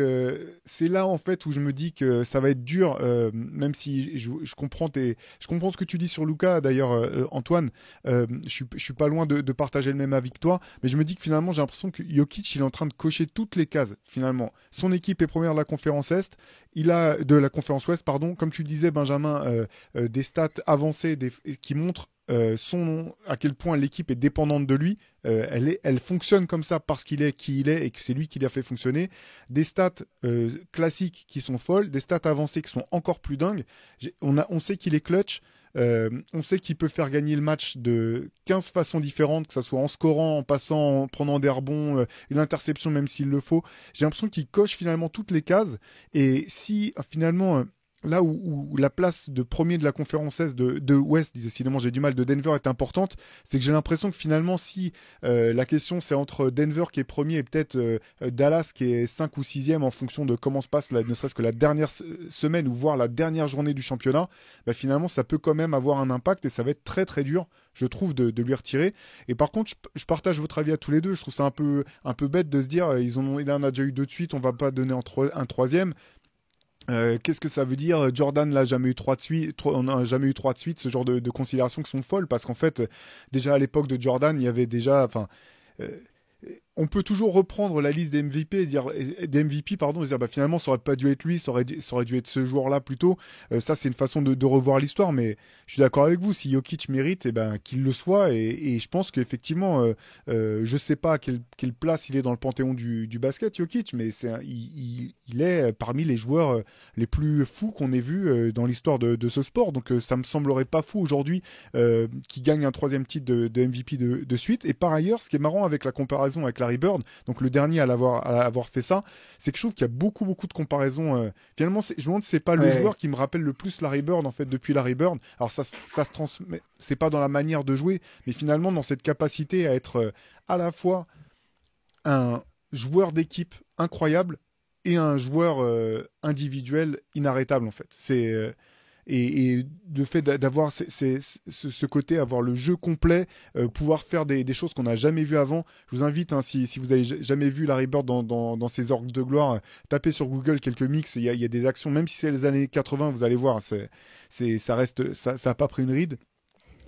c'est là en fait où je me dis que ça va être dur, même si je comprends ce que tu dis sur Luka. D'ailleurs, Antoine, je suis pas loin de partager le même avis que toi, mais je me dis que finalement j'ai l'impression que Jokic il est en train de cocher toutes les cases. Finalement, son équipe est première de la conférence Est, de la conférence Ouest, comme tu le disais Benjamin, des stats avancées qui montrent à quel point l'équipe est dépendante de lui. Elle fonctionne comme ça parce qu'il est qui il est et que c'est lui qui l'a fait fonctionner. Des stats classiques qui sont folles, des stats avancées qui sont encore plus dingues. On sait qu'il est clutch. On sait qu'il peut faire gagner le match de 15 façons différentes, que ce soit en scorant, en passant, en prenant des rebonds, l'interception même s'il le faut. J'ai l'impression qu'il coche finalement toutes les cases. Et si finalement... là où la place de premier de la conférence Est de Ouest, décidément j'ai du mal, de Denver est importante, c'est que j'ai l'impression que finalement si la question c'est entre Denver qui est premier et peut-être Dallas qui est 5 ou 6e en fonction de comment se passe ne serait-ce que la dernière semaine ou voire la dernière journée du championnat, bah, finalement ça peut quand même avoir un impact et ça va être très très dur je trouve de lui retirer. Et par contre je partage votre avis à tous les deux, je trouve ça un peu bête de se dire il en a déjà eu 2 de suite, on va pas donner un troisième. Qu'est-ce que ça veut dire? Jordan n'a jamais eu 3 de suite, on n'a jamais eu 3 de suite, ce genre de considérations qui sont folles, parce qu'en fait, déjà à l'époque de Jordan, il y avait déjà... on peut toujours reprendre la liste des MVP et dire bah, finalement ça aurait pas dû être lui, ça aurait dû être ce joueur-là plutôt. Ça c'est une façon de revoir l'histoire, mais je suis d'accord avec vous, si Jokic mérite, qu'il le soit, et je pense qu'effectivement je sais pas à quelle place il est dans le panthéon du basket Jokic, mais il est parmi les joueurs les plus fous qu'on ait vus dans l'histoire de ce sport, donc ça me semblerait pas fou aujourd'hui qu'il gagne un 3e titre de MVP de suite. Et par ailleurs, ce qui est marrant avec la comparaison avec Larry Bird, donc le dernier à l'avoir fait ça, c'est que je trouve qu'il y a beaucoup de comparaisons. Finalement, je me demande si c'est pas le joueur qui me rappelle le plus Larry Bird en fait depuis Larry Bird. Alors ça se transmet, c'est pas dans la manière de jouer, mais finalement dans cette capacité à être à la fois un joueur d'équipe incroyable et un joueur individuel inarrêtable en fait. C'est et le fait d'avoir ce côté, avoir le jeu complet, pouvoir faire des choses qu'on n'a jamais vues avant. Je vous invite, hein, si vous n'avez jamais vu Larry Bird dans ses orgues de gloire, tapez sur Google quelques mix, il y a des actions, même si c'est les années 80, vous allez voir, ça n'a pas pris une ride.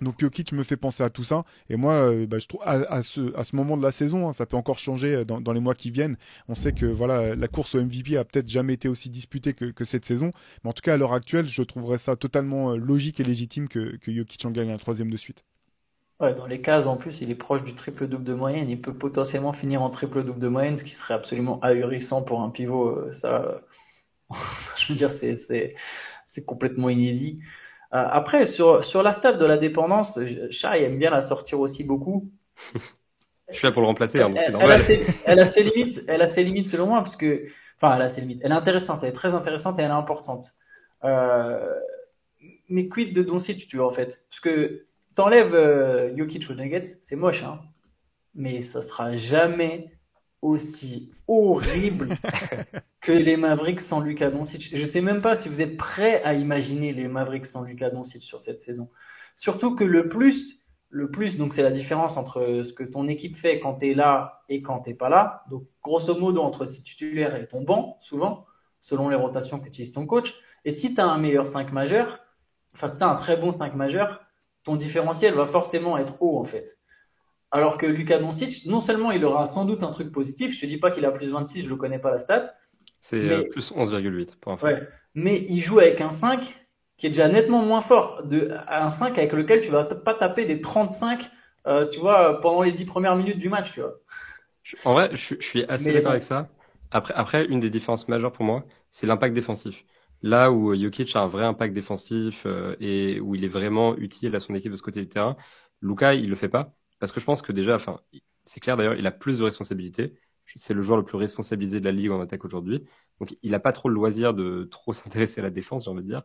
Donc Jokic me fait penser à tout ça, et moi je trouve à ce moment de la saison, hein, ça peut encore changer dans les mois qui viennent. On sait que voilà, la course au MVP a peut-être jamais été aussi disputée que cette saison, mais en tout cas à l'heure actuelle je trouverais ça totalement logique et légitime que Jokic en gagne un 3e de suite. Ouais, dans les cases en plus il est proche du triple-double de moyenne, il peut potentiellement finir en triple-double de moyenne, ce qui serait absolument ahurissant pour un pivot. Ça, je veux dire, c'est complètement inédit. Après, sur la stat de la dépendance, Shai aime bien la sortir aussi beaucoup. Je suis là pour le remplacer, hein, c'est normal. Elle a ses limites selon moi, parce que, enfin, elle a ses limites. Elle est intéressante, elle est très intéressante et elle est importante. Mais quid de Doncic, tu vois, en fait. Parce que t'enlèves Jokic aux Nuggets, c'est moche, hein. Mais ça sera jamais aussi horrible que les Mavericks sans Luka Doncic. Je sais même pas si vous êtes prêts à imaginer les Mavericks sans Luka Doncic sur cette saison. Surtout que le plus, donc c'est la différence entre ce que ton équipe fait quand t'es là et quand t'es pas là. Donc, grosso modo, entre tes titulaires et ton banc, souvent, selon les rotations qu'utilise ton coach. Et si t'as un meilleur 5 majeur, enfin, si t'as un très bon 5 majeur, ton différentiel va forcément être haut, en fait. Alors que Luka Doncic, non seulement il aura sans doute un truc positif, je te dis pas qu'il a plus 26, je le connais pas la stat. C'est plus 11,8 pour un fait. Ouais, mais il joue avec un 5 qui est déjà nettement moins fort. Un 5 avec lequel tu vas pas taper des 35 tu vois, pendant les 10 premières minutes du match. Tu vois. En vrai, je suis assez d'accord avec ça. Après, une des différences majeures pour moi, c'est l'impact défensif. Là où Jokic a un vrai impact défensif et où il est vraiment utile à son équipe de ce côté du terrain, Luka, il le fait pas. Parce que je pense que déjà, enfin, c'est clair d'ailleurs, il a plus de responsabilités. C'est le joueur le plus responsabilisé de la ligue en attaque aujourd'hui. Donc, il n'a pas trop le loisir de trop s'intéresser à la défense, j'ai envie de dire.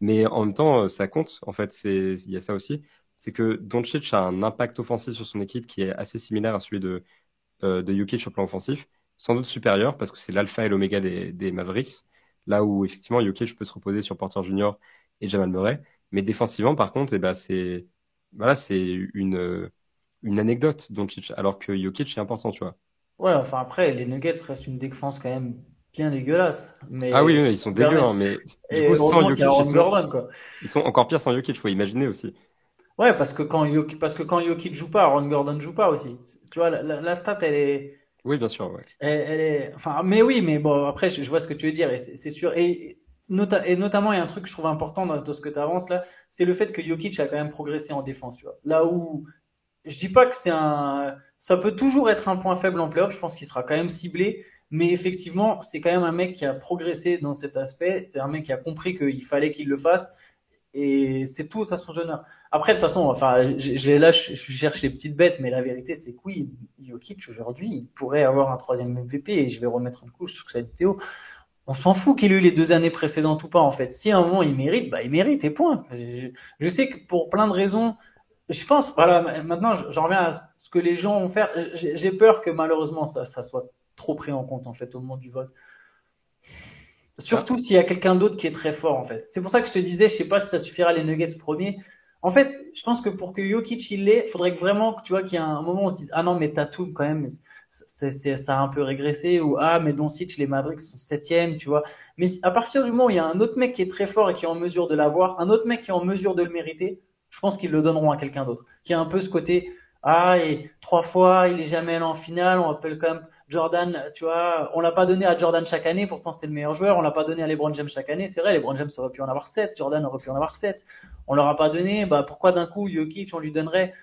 Mais en même temps, ça compte. En fait, il y a ça aussi. C'est que Doncic a un impact offensif sur son équipe qui est assez similaire à celui de Jokic sur le plan offensif. Sans doute supérieur, parce que c'est l'alpha et l'oméga des Mavericks. Là où, effectivement, Jokic peut se reposer sur Porter Jr. et Jamal Murray. Mais défensivement, par contre, Bah là, c'est une anecdote, Doncic, alors que Jokic est important, tu vois. Ouais, enfin après, les Nuggets restent une défense quand même bien dégueulasse. Mais ah oui, ils sont dégueux, hein, mais du coup, sans Jokic, ils sont encore pires sans Jokic, il faut imaginer aussi. Ouais, parce que quand Jokic joue pas, Aaron Gordon joue pas aussi. Tu vois, la stat, elle est... Oui, bien sûr. Ouais. Elle est... enfin, mais oui, mais bon, après, je vois ce que tu veux dire, et c'est sûr. Et notamment, il y a un truc que je trouve important dans ce que tu avances là, c'est le fait que Jokic a quand même progressé en défense. Tu vois. Là où je dis pas que c'est un... Ça peut toujours être un point faible en playoff, je pense qu'il sera quand même ciblé, mais effectivement, c'est quand même un mec qui a progressé dans cet aspect, c'est un mec qui a compris qu'il fallait qu'il le fasse, et c'est tout à son honneur. Après, de toute façon, enfin, là, je cherche les petites bêtes, mais la vérité, c'est que oui, Jokic, aujourd'hui, il pourrait avoir un troisième MVP, et je vais remettre une couche sur ce que ça dit Théo. On s'en fout qu'il ait eu les 2 années précédentes ou pas, en fait. Si à un moment, il mérite, bah, il mérite, et point. Je sais que pour plein de raisons, je pense, voilà, maintenant, j'en reviens à ce que les gens vont faire. J'ai peur que malheureusement, ça soit trop pris en compte, en fait, au moment du vote. Surtout s'il y a quelqu'un d'autre qui est très fort, en fait. C'est pour ça que je te disais, je sais pas si ça suffira les Nuggets premiers. En fait, je pense que pour que Jokic il l'ait, il faudrait que vraiment, tu vois, qu'il y a un moment où on se dise « Ah non, mais Tatum, quand même, ça a un peu régressé » ou « Ah, mais Doncic, les Mavericks sont 7e, tu vois. » Mais à partir du moment où il y a un autre mec qui est très fort et qui est en mesure de l'avoir, un autre mec qui est en mesure de le mériter, je pense qu'ils le donneront à quelqu'un d'autre. Qui a un peu ce côté « Ah, et 3 fois, il est jamais allé en finale, on appelle quand même Jordan, tu vois, on l'a pas donné à Jordan chaque année, pourtant c'était le meilleur joueur, on l'a pas donné à LeBron James chaque année, c'est vrai, LeBron James aurait pu en avoir 7, Jordan aurait pu en avoir 7. On leur a pas donné, bah pourquoi d'un coup Jokic on lui donnerait?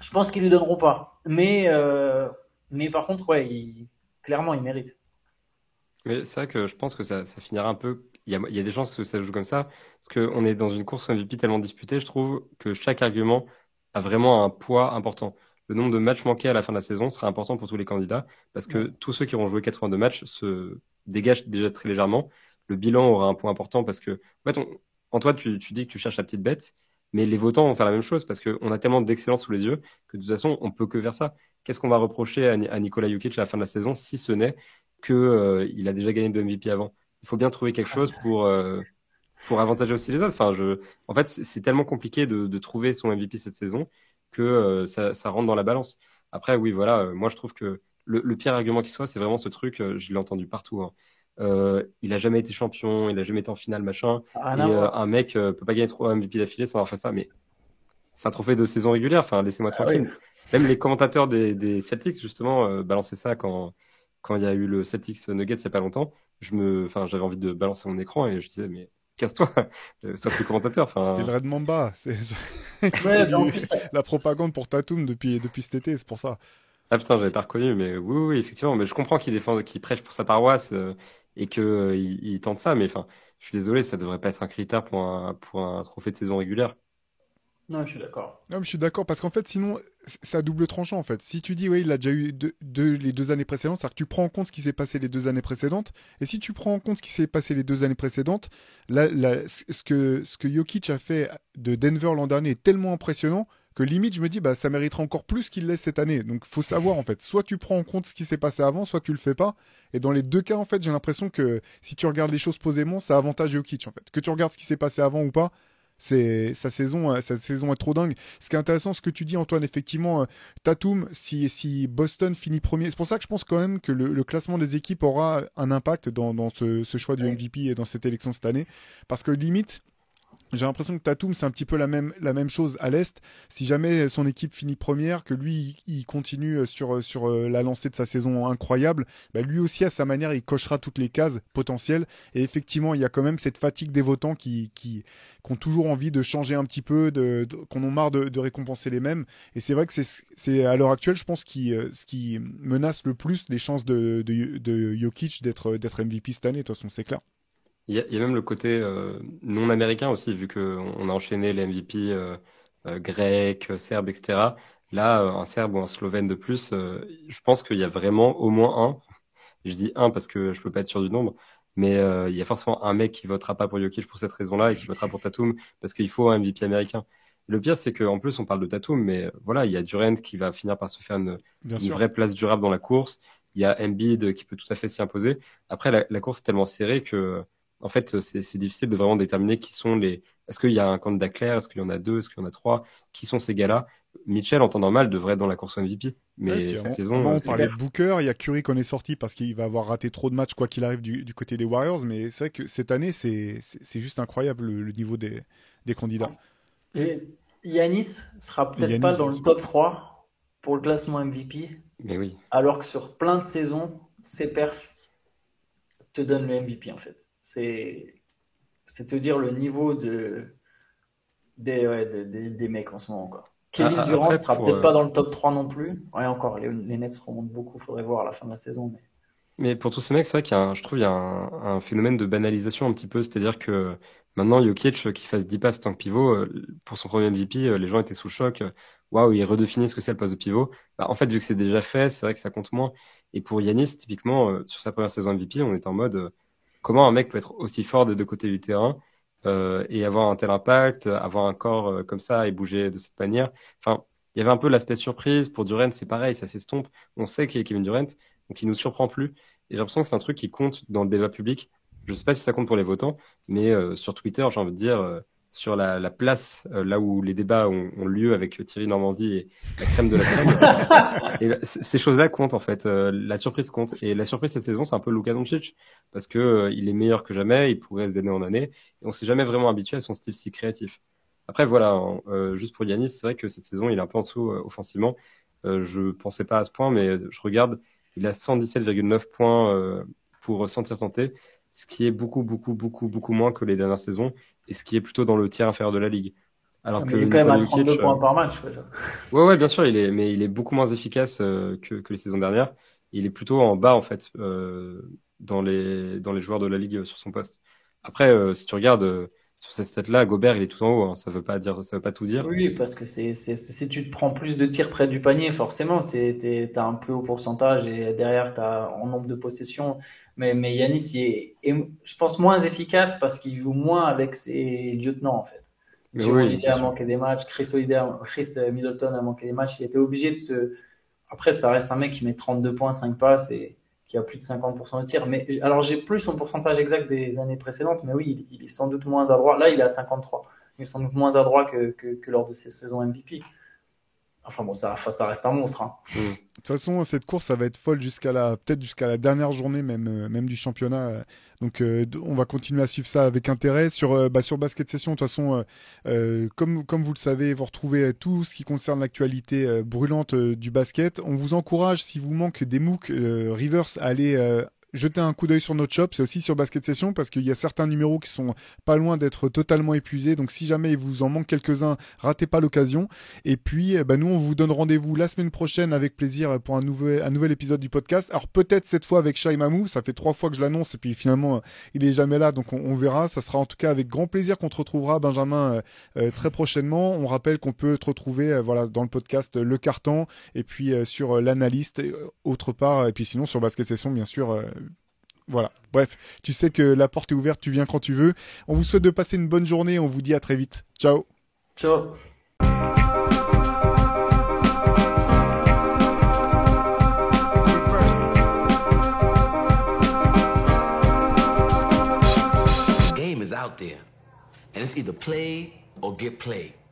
Je pense qu'ils lui donneront pas, mais par contre ouais, clairement il mérite. Mais c'est vrai que je pense que ça finira un peu. Il y a des chances que ça joue comme ça, parce que on est dans une course MVP tellement disputée, je trouve que chaque argument a vraiment un poids important. Le nombre de matchs manqués à la fin de la saison sera important pour tous les candidats, parce que tous ceux qui auront joué 82 matchs se dégagent déjà très légèrement. Le bilan aura un point important parce que, en fait, Antoine, tu dis que tu cherches la petite bête, mais les votants vont faire la même chose parce qu'on a tellement d'excellence sous les yeux que de toute façon, on ne peut que vers ça. Qu'est-ce qu'on va reprocher à Nikola Jokic à la fin de la saison si ce n'est qu'il a déjà gagné de MVP avant? Il faut bien trouver quelque chose pour avantager aussi les autres. Enfin, en fait, c'est tellement compliqué de trouver son MVP cette saison que ça rentre dans la balance. Après, oui, voilà, moi je trouve que le pire argument qui soit, c'est vraiment ce truc, je l'ai entendu partout, hein. Il a jamais été champion, il a jamais été en finale, machin, un mec peut pas gagner 3 MVP d'affilée sans avoir fait ça, mais c'est un trophée de saison régulière, enfin laissez-moi tranquille. Ah, oui. Même les commentateurs des Celtics, justement, balançaient ça quand il y a eu le Celtics Nuggets il y a pas longtemps, j'avais envie de balancer mon écran et je disais, mais casse-toi, sois plus commentateur. C'était le Red Mamba. Ouais, en plus, la propagande pour Tatum depuis cet été, c'est pour ça. Ah putain, j'avais pas reconnu, mais oui, effectivement. Mais je comprends qu'il prêche pour sa paroisse et qu'il tente ça, mais enfin, je suis désolé, ça devrait pas être un critère pour un trophée de saison régulière. Non, je suis d'accord. Non, mais je suis d'accord, parce qu'en fait, sinon, c'est à double tranchant, en fait. Si tu dis, oui, il a déjà eu les 2 années précédentes, c'est-à-dire que tu prends en compte ce qui s'est passé les 2 années précédentes, et si tu prends en compte ce qui s'est passé les 2 années précédentes, ce que Jokic a fait de Denver l'an dernier est tellement impressionnant que limite, je me dis, bah, ça mériterait encore plus qu'il laisse cette année. Donc, faut savoir, en fait, soit tu prends en compte ce qui s'est passé avant, soit tu le fais pas. Et dans les 2 cas, en fait, j'ai l'impression que si tu regardes les choses posément, ça avantage Jokic, en fait. Que tu regardes ce qui s'est passé avant ou pas, sa saison est trop dingue. Ce qui est intéressant, ce que tu dis, Antoine, effectivement, Tatum, si Boston finit premier, c'est pour ça que je pense quand même que le classement des équipes aura un impact dans ce choix du MVP et dans cette élection cette année, parce que limite, j'ai l'impression que Tatum, c'est un petit peu la même chose à l'Est. Si jamais son équipe finit première, que lui, il continue sur la lancée de sa saison incroyable, bah lui aussi, à sa manière, il cochera toutes les cases potentielles. Et effectivement, il y a quand même cette fatigue des votants qui ont toujours envie de changer un petit peu, qu'on en marre de récompenser les mêmes. Et c'est vrai que c'est à l'heure actuelle, je pense, ce qui menace le plus les chances de Jokic d'être MVP cette année. De toute façon, c'est clair. Il y a même le côté non américain aussi, vu qu'on a enchaîné les MVP grecs, serbes, etc. Là, un serbe ou un slovène de plus, je pense qu'il y a vraiment au moins un. Je dis un parce que je peux pas être sûr du nombre, mais il y a forcément un mec qui votera pas pour Jokic pour cette raison-là et qui votera pour Tatum parce qu'il faut un MVP américain. Et le pire, c'est qu'en plus, on parle de Tatum, mais voilà, il y a Durant qui va finir par se faire une vraie place durable dans la course. Il y a Embiid qui peut tout à fait s'y imposer. Après, la course est tellement serrée que en fait, c'est difficile de vraiment déterminer qui sont les... Est-ce qu'il y a un candidat clair? Est-ce qu'il y en a deux? Est-ce qu'il y en a trois? Qui sont ces gars-là? Mitchell, en temps normal, devrait être dans la course MVP. Mais cette saison... On parlait de Booker, il y a Curry qu'on est sorti parce qu'il va avoir raté trop de matchs, quoi qu'il arrive, du côté des Warriors. Mais c'est vrai que cette année, c'est juste incroyable le niveau des candidats. Et Giannis sera peut-être pas dans le top 3 pour le classement MVP. Mais oui. Alors que sur plein de saisons, ses perfs te donnent le MVP, en fait. C'est te dire le niveau des mecs en ce moment encore. Kevin Durant ne sera peut-être pas dans le top 3 non plus. Ouais, encore, les Nets remontent beaucoup, il faudrait voir à la fin de la saison. Mais pour tous ces mecs, c'est vrai qu'il y a un phénomène de banalisation un petit peu. C'est-à-dire que maintenant, Jokic, qui fasse 10 passes en tant que pivot, pour son premier MVP, les gens étaient sous le choc. Waouh, il redéfinit ce que c'est le poste de pivot. Bah, en fait, vu que c'est déjà fait, c'est vrai que ça compte moins. Et pour Giannis, typiquement, sur sa première saison MVP, on est en mode... Comment un mec peut être aussi fort des deux côtés du terrain et avoir un tel impact, avoir un corps comme ça et bouger de cette manière. Enfin, il y avait un peu l'aspect surprise. Pour Durant, c'est pareil, ça s'estompe. On sait qu'il y a Kevin Durant, donc il ne nous surprend plus. Et j'ai l'impression que c'est un truc qui compte dans le débat public. Je ne sais pas si ça compte pour les votants, mais sur Twitter, j'ai envie de dire, sur la place, là où les débats ont lieu avec Thierry Normandie et la crème de la crème, et ces choses-là comptent en fait. La surprise compte. Et la surprise cette saison, c'est un peu Luka Doncic, parce qu'il est meilleur que jamais, il progresse d'année en année, et on ne s'est jamais vraiment habitué à son style si créatif. Après, voilà, juste pour Giannis, c'est vrai que cette saison, il est un peu en dessous offensivement. Je ne pensais pas à ce point, mais je regarde, il a 117,9 points pour s'en tenter, ce qui est beaucoup moins que les dernières saisons, et ce qui est plutôt dans le tiers inférieur de la Ligue. Alors que il est quand même à 32 points par match. Ouais, bien sûr, il est beaucoup moins efficace que les saisons dernières. Il est plutôt en bas, en fait, dans les joueurs de la Ligue sur son poste. Après, si tu regardes sur cette stat-là, Gobert, il est tout en haut, hein. Ça veut pas tout dire. Oui, parce que si tu te prends plus de tirs près du panier, forcément, t'as un plus haut pourcentage, et derrière, t'as en nombre de possessions... Mais Giannis, il est, je pense, moins efficace parce qu'il joue moins avec ses lieutenants, en fait. Holiday a manqué des matchs, Chris Middleton a manqué des matchs. Il était obligé de se... Après, ça reste un mec qui met 32 points, 5 passes et qui a plus de 50% de tir. Mais, alors, j'ai plus son pourcentage exact des années précédentes, mais oui, il est sans doute moins adroit. Là, il est à 53. Il est sans doute moins adroit que lors de ses saisons MVP. Enfin bon, ça reste un monstre, hein. De toute façon, cette course, ça va être folle peut-être jusqu'à la dernière journée même du championnat. Donc, on va continuer à suivre ça avec intérêt. Sur Basket Session, de toute façon, comme vous le savez, vous retrouvez tout ce qui concerne l'actualité brûlante du basket. On vous encourage, si vous manque des MOOC Reverse, à aller... Jetez un coup d'œil sur notre shop, c'est aussi sur Basket Session, parce qu'il y a certains numéros qui sont pas loin d'être totalement épuisés. Donc si jamais il vous en manque quelques-uns, ratez pas l'occasion. Et puis nous, on vous donne rendez-vous la semaine prochaine avec plaisir pour un nouvel épisode du podcast. Alors peut-être cette fois avec Shai Mamou, ça fait 3 fois que je l'annonce et puis finalement il est jamais là, donc on verra. Ça sera en tout cas avec grand plaisir qu'on te retrouvera, Benjamin, très prochainement. On rappelle qu'on peut te retrouver dans le podcast Le Carton, et puis sur l'analyste autre part, et puis sinon sur Basket Session bien sûr. Voilà, bref, tu sais que la porte est ouverte, tu viens quand tu veux. On vous souhaite de passer une bonne journée, on vous dit à très vite. Ciao. Ciao. Game is out there, and it's either play or get played.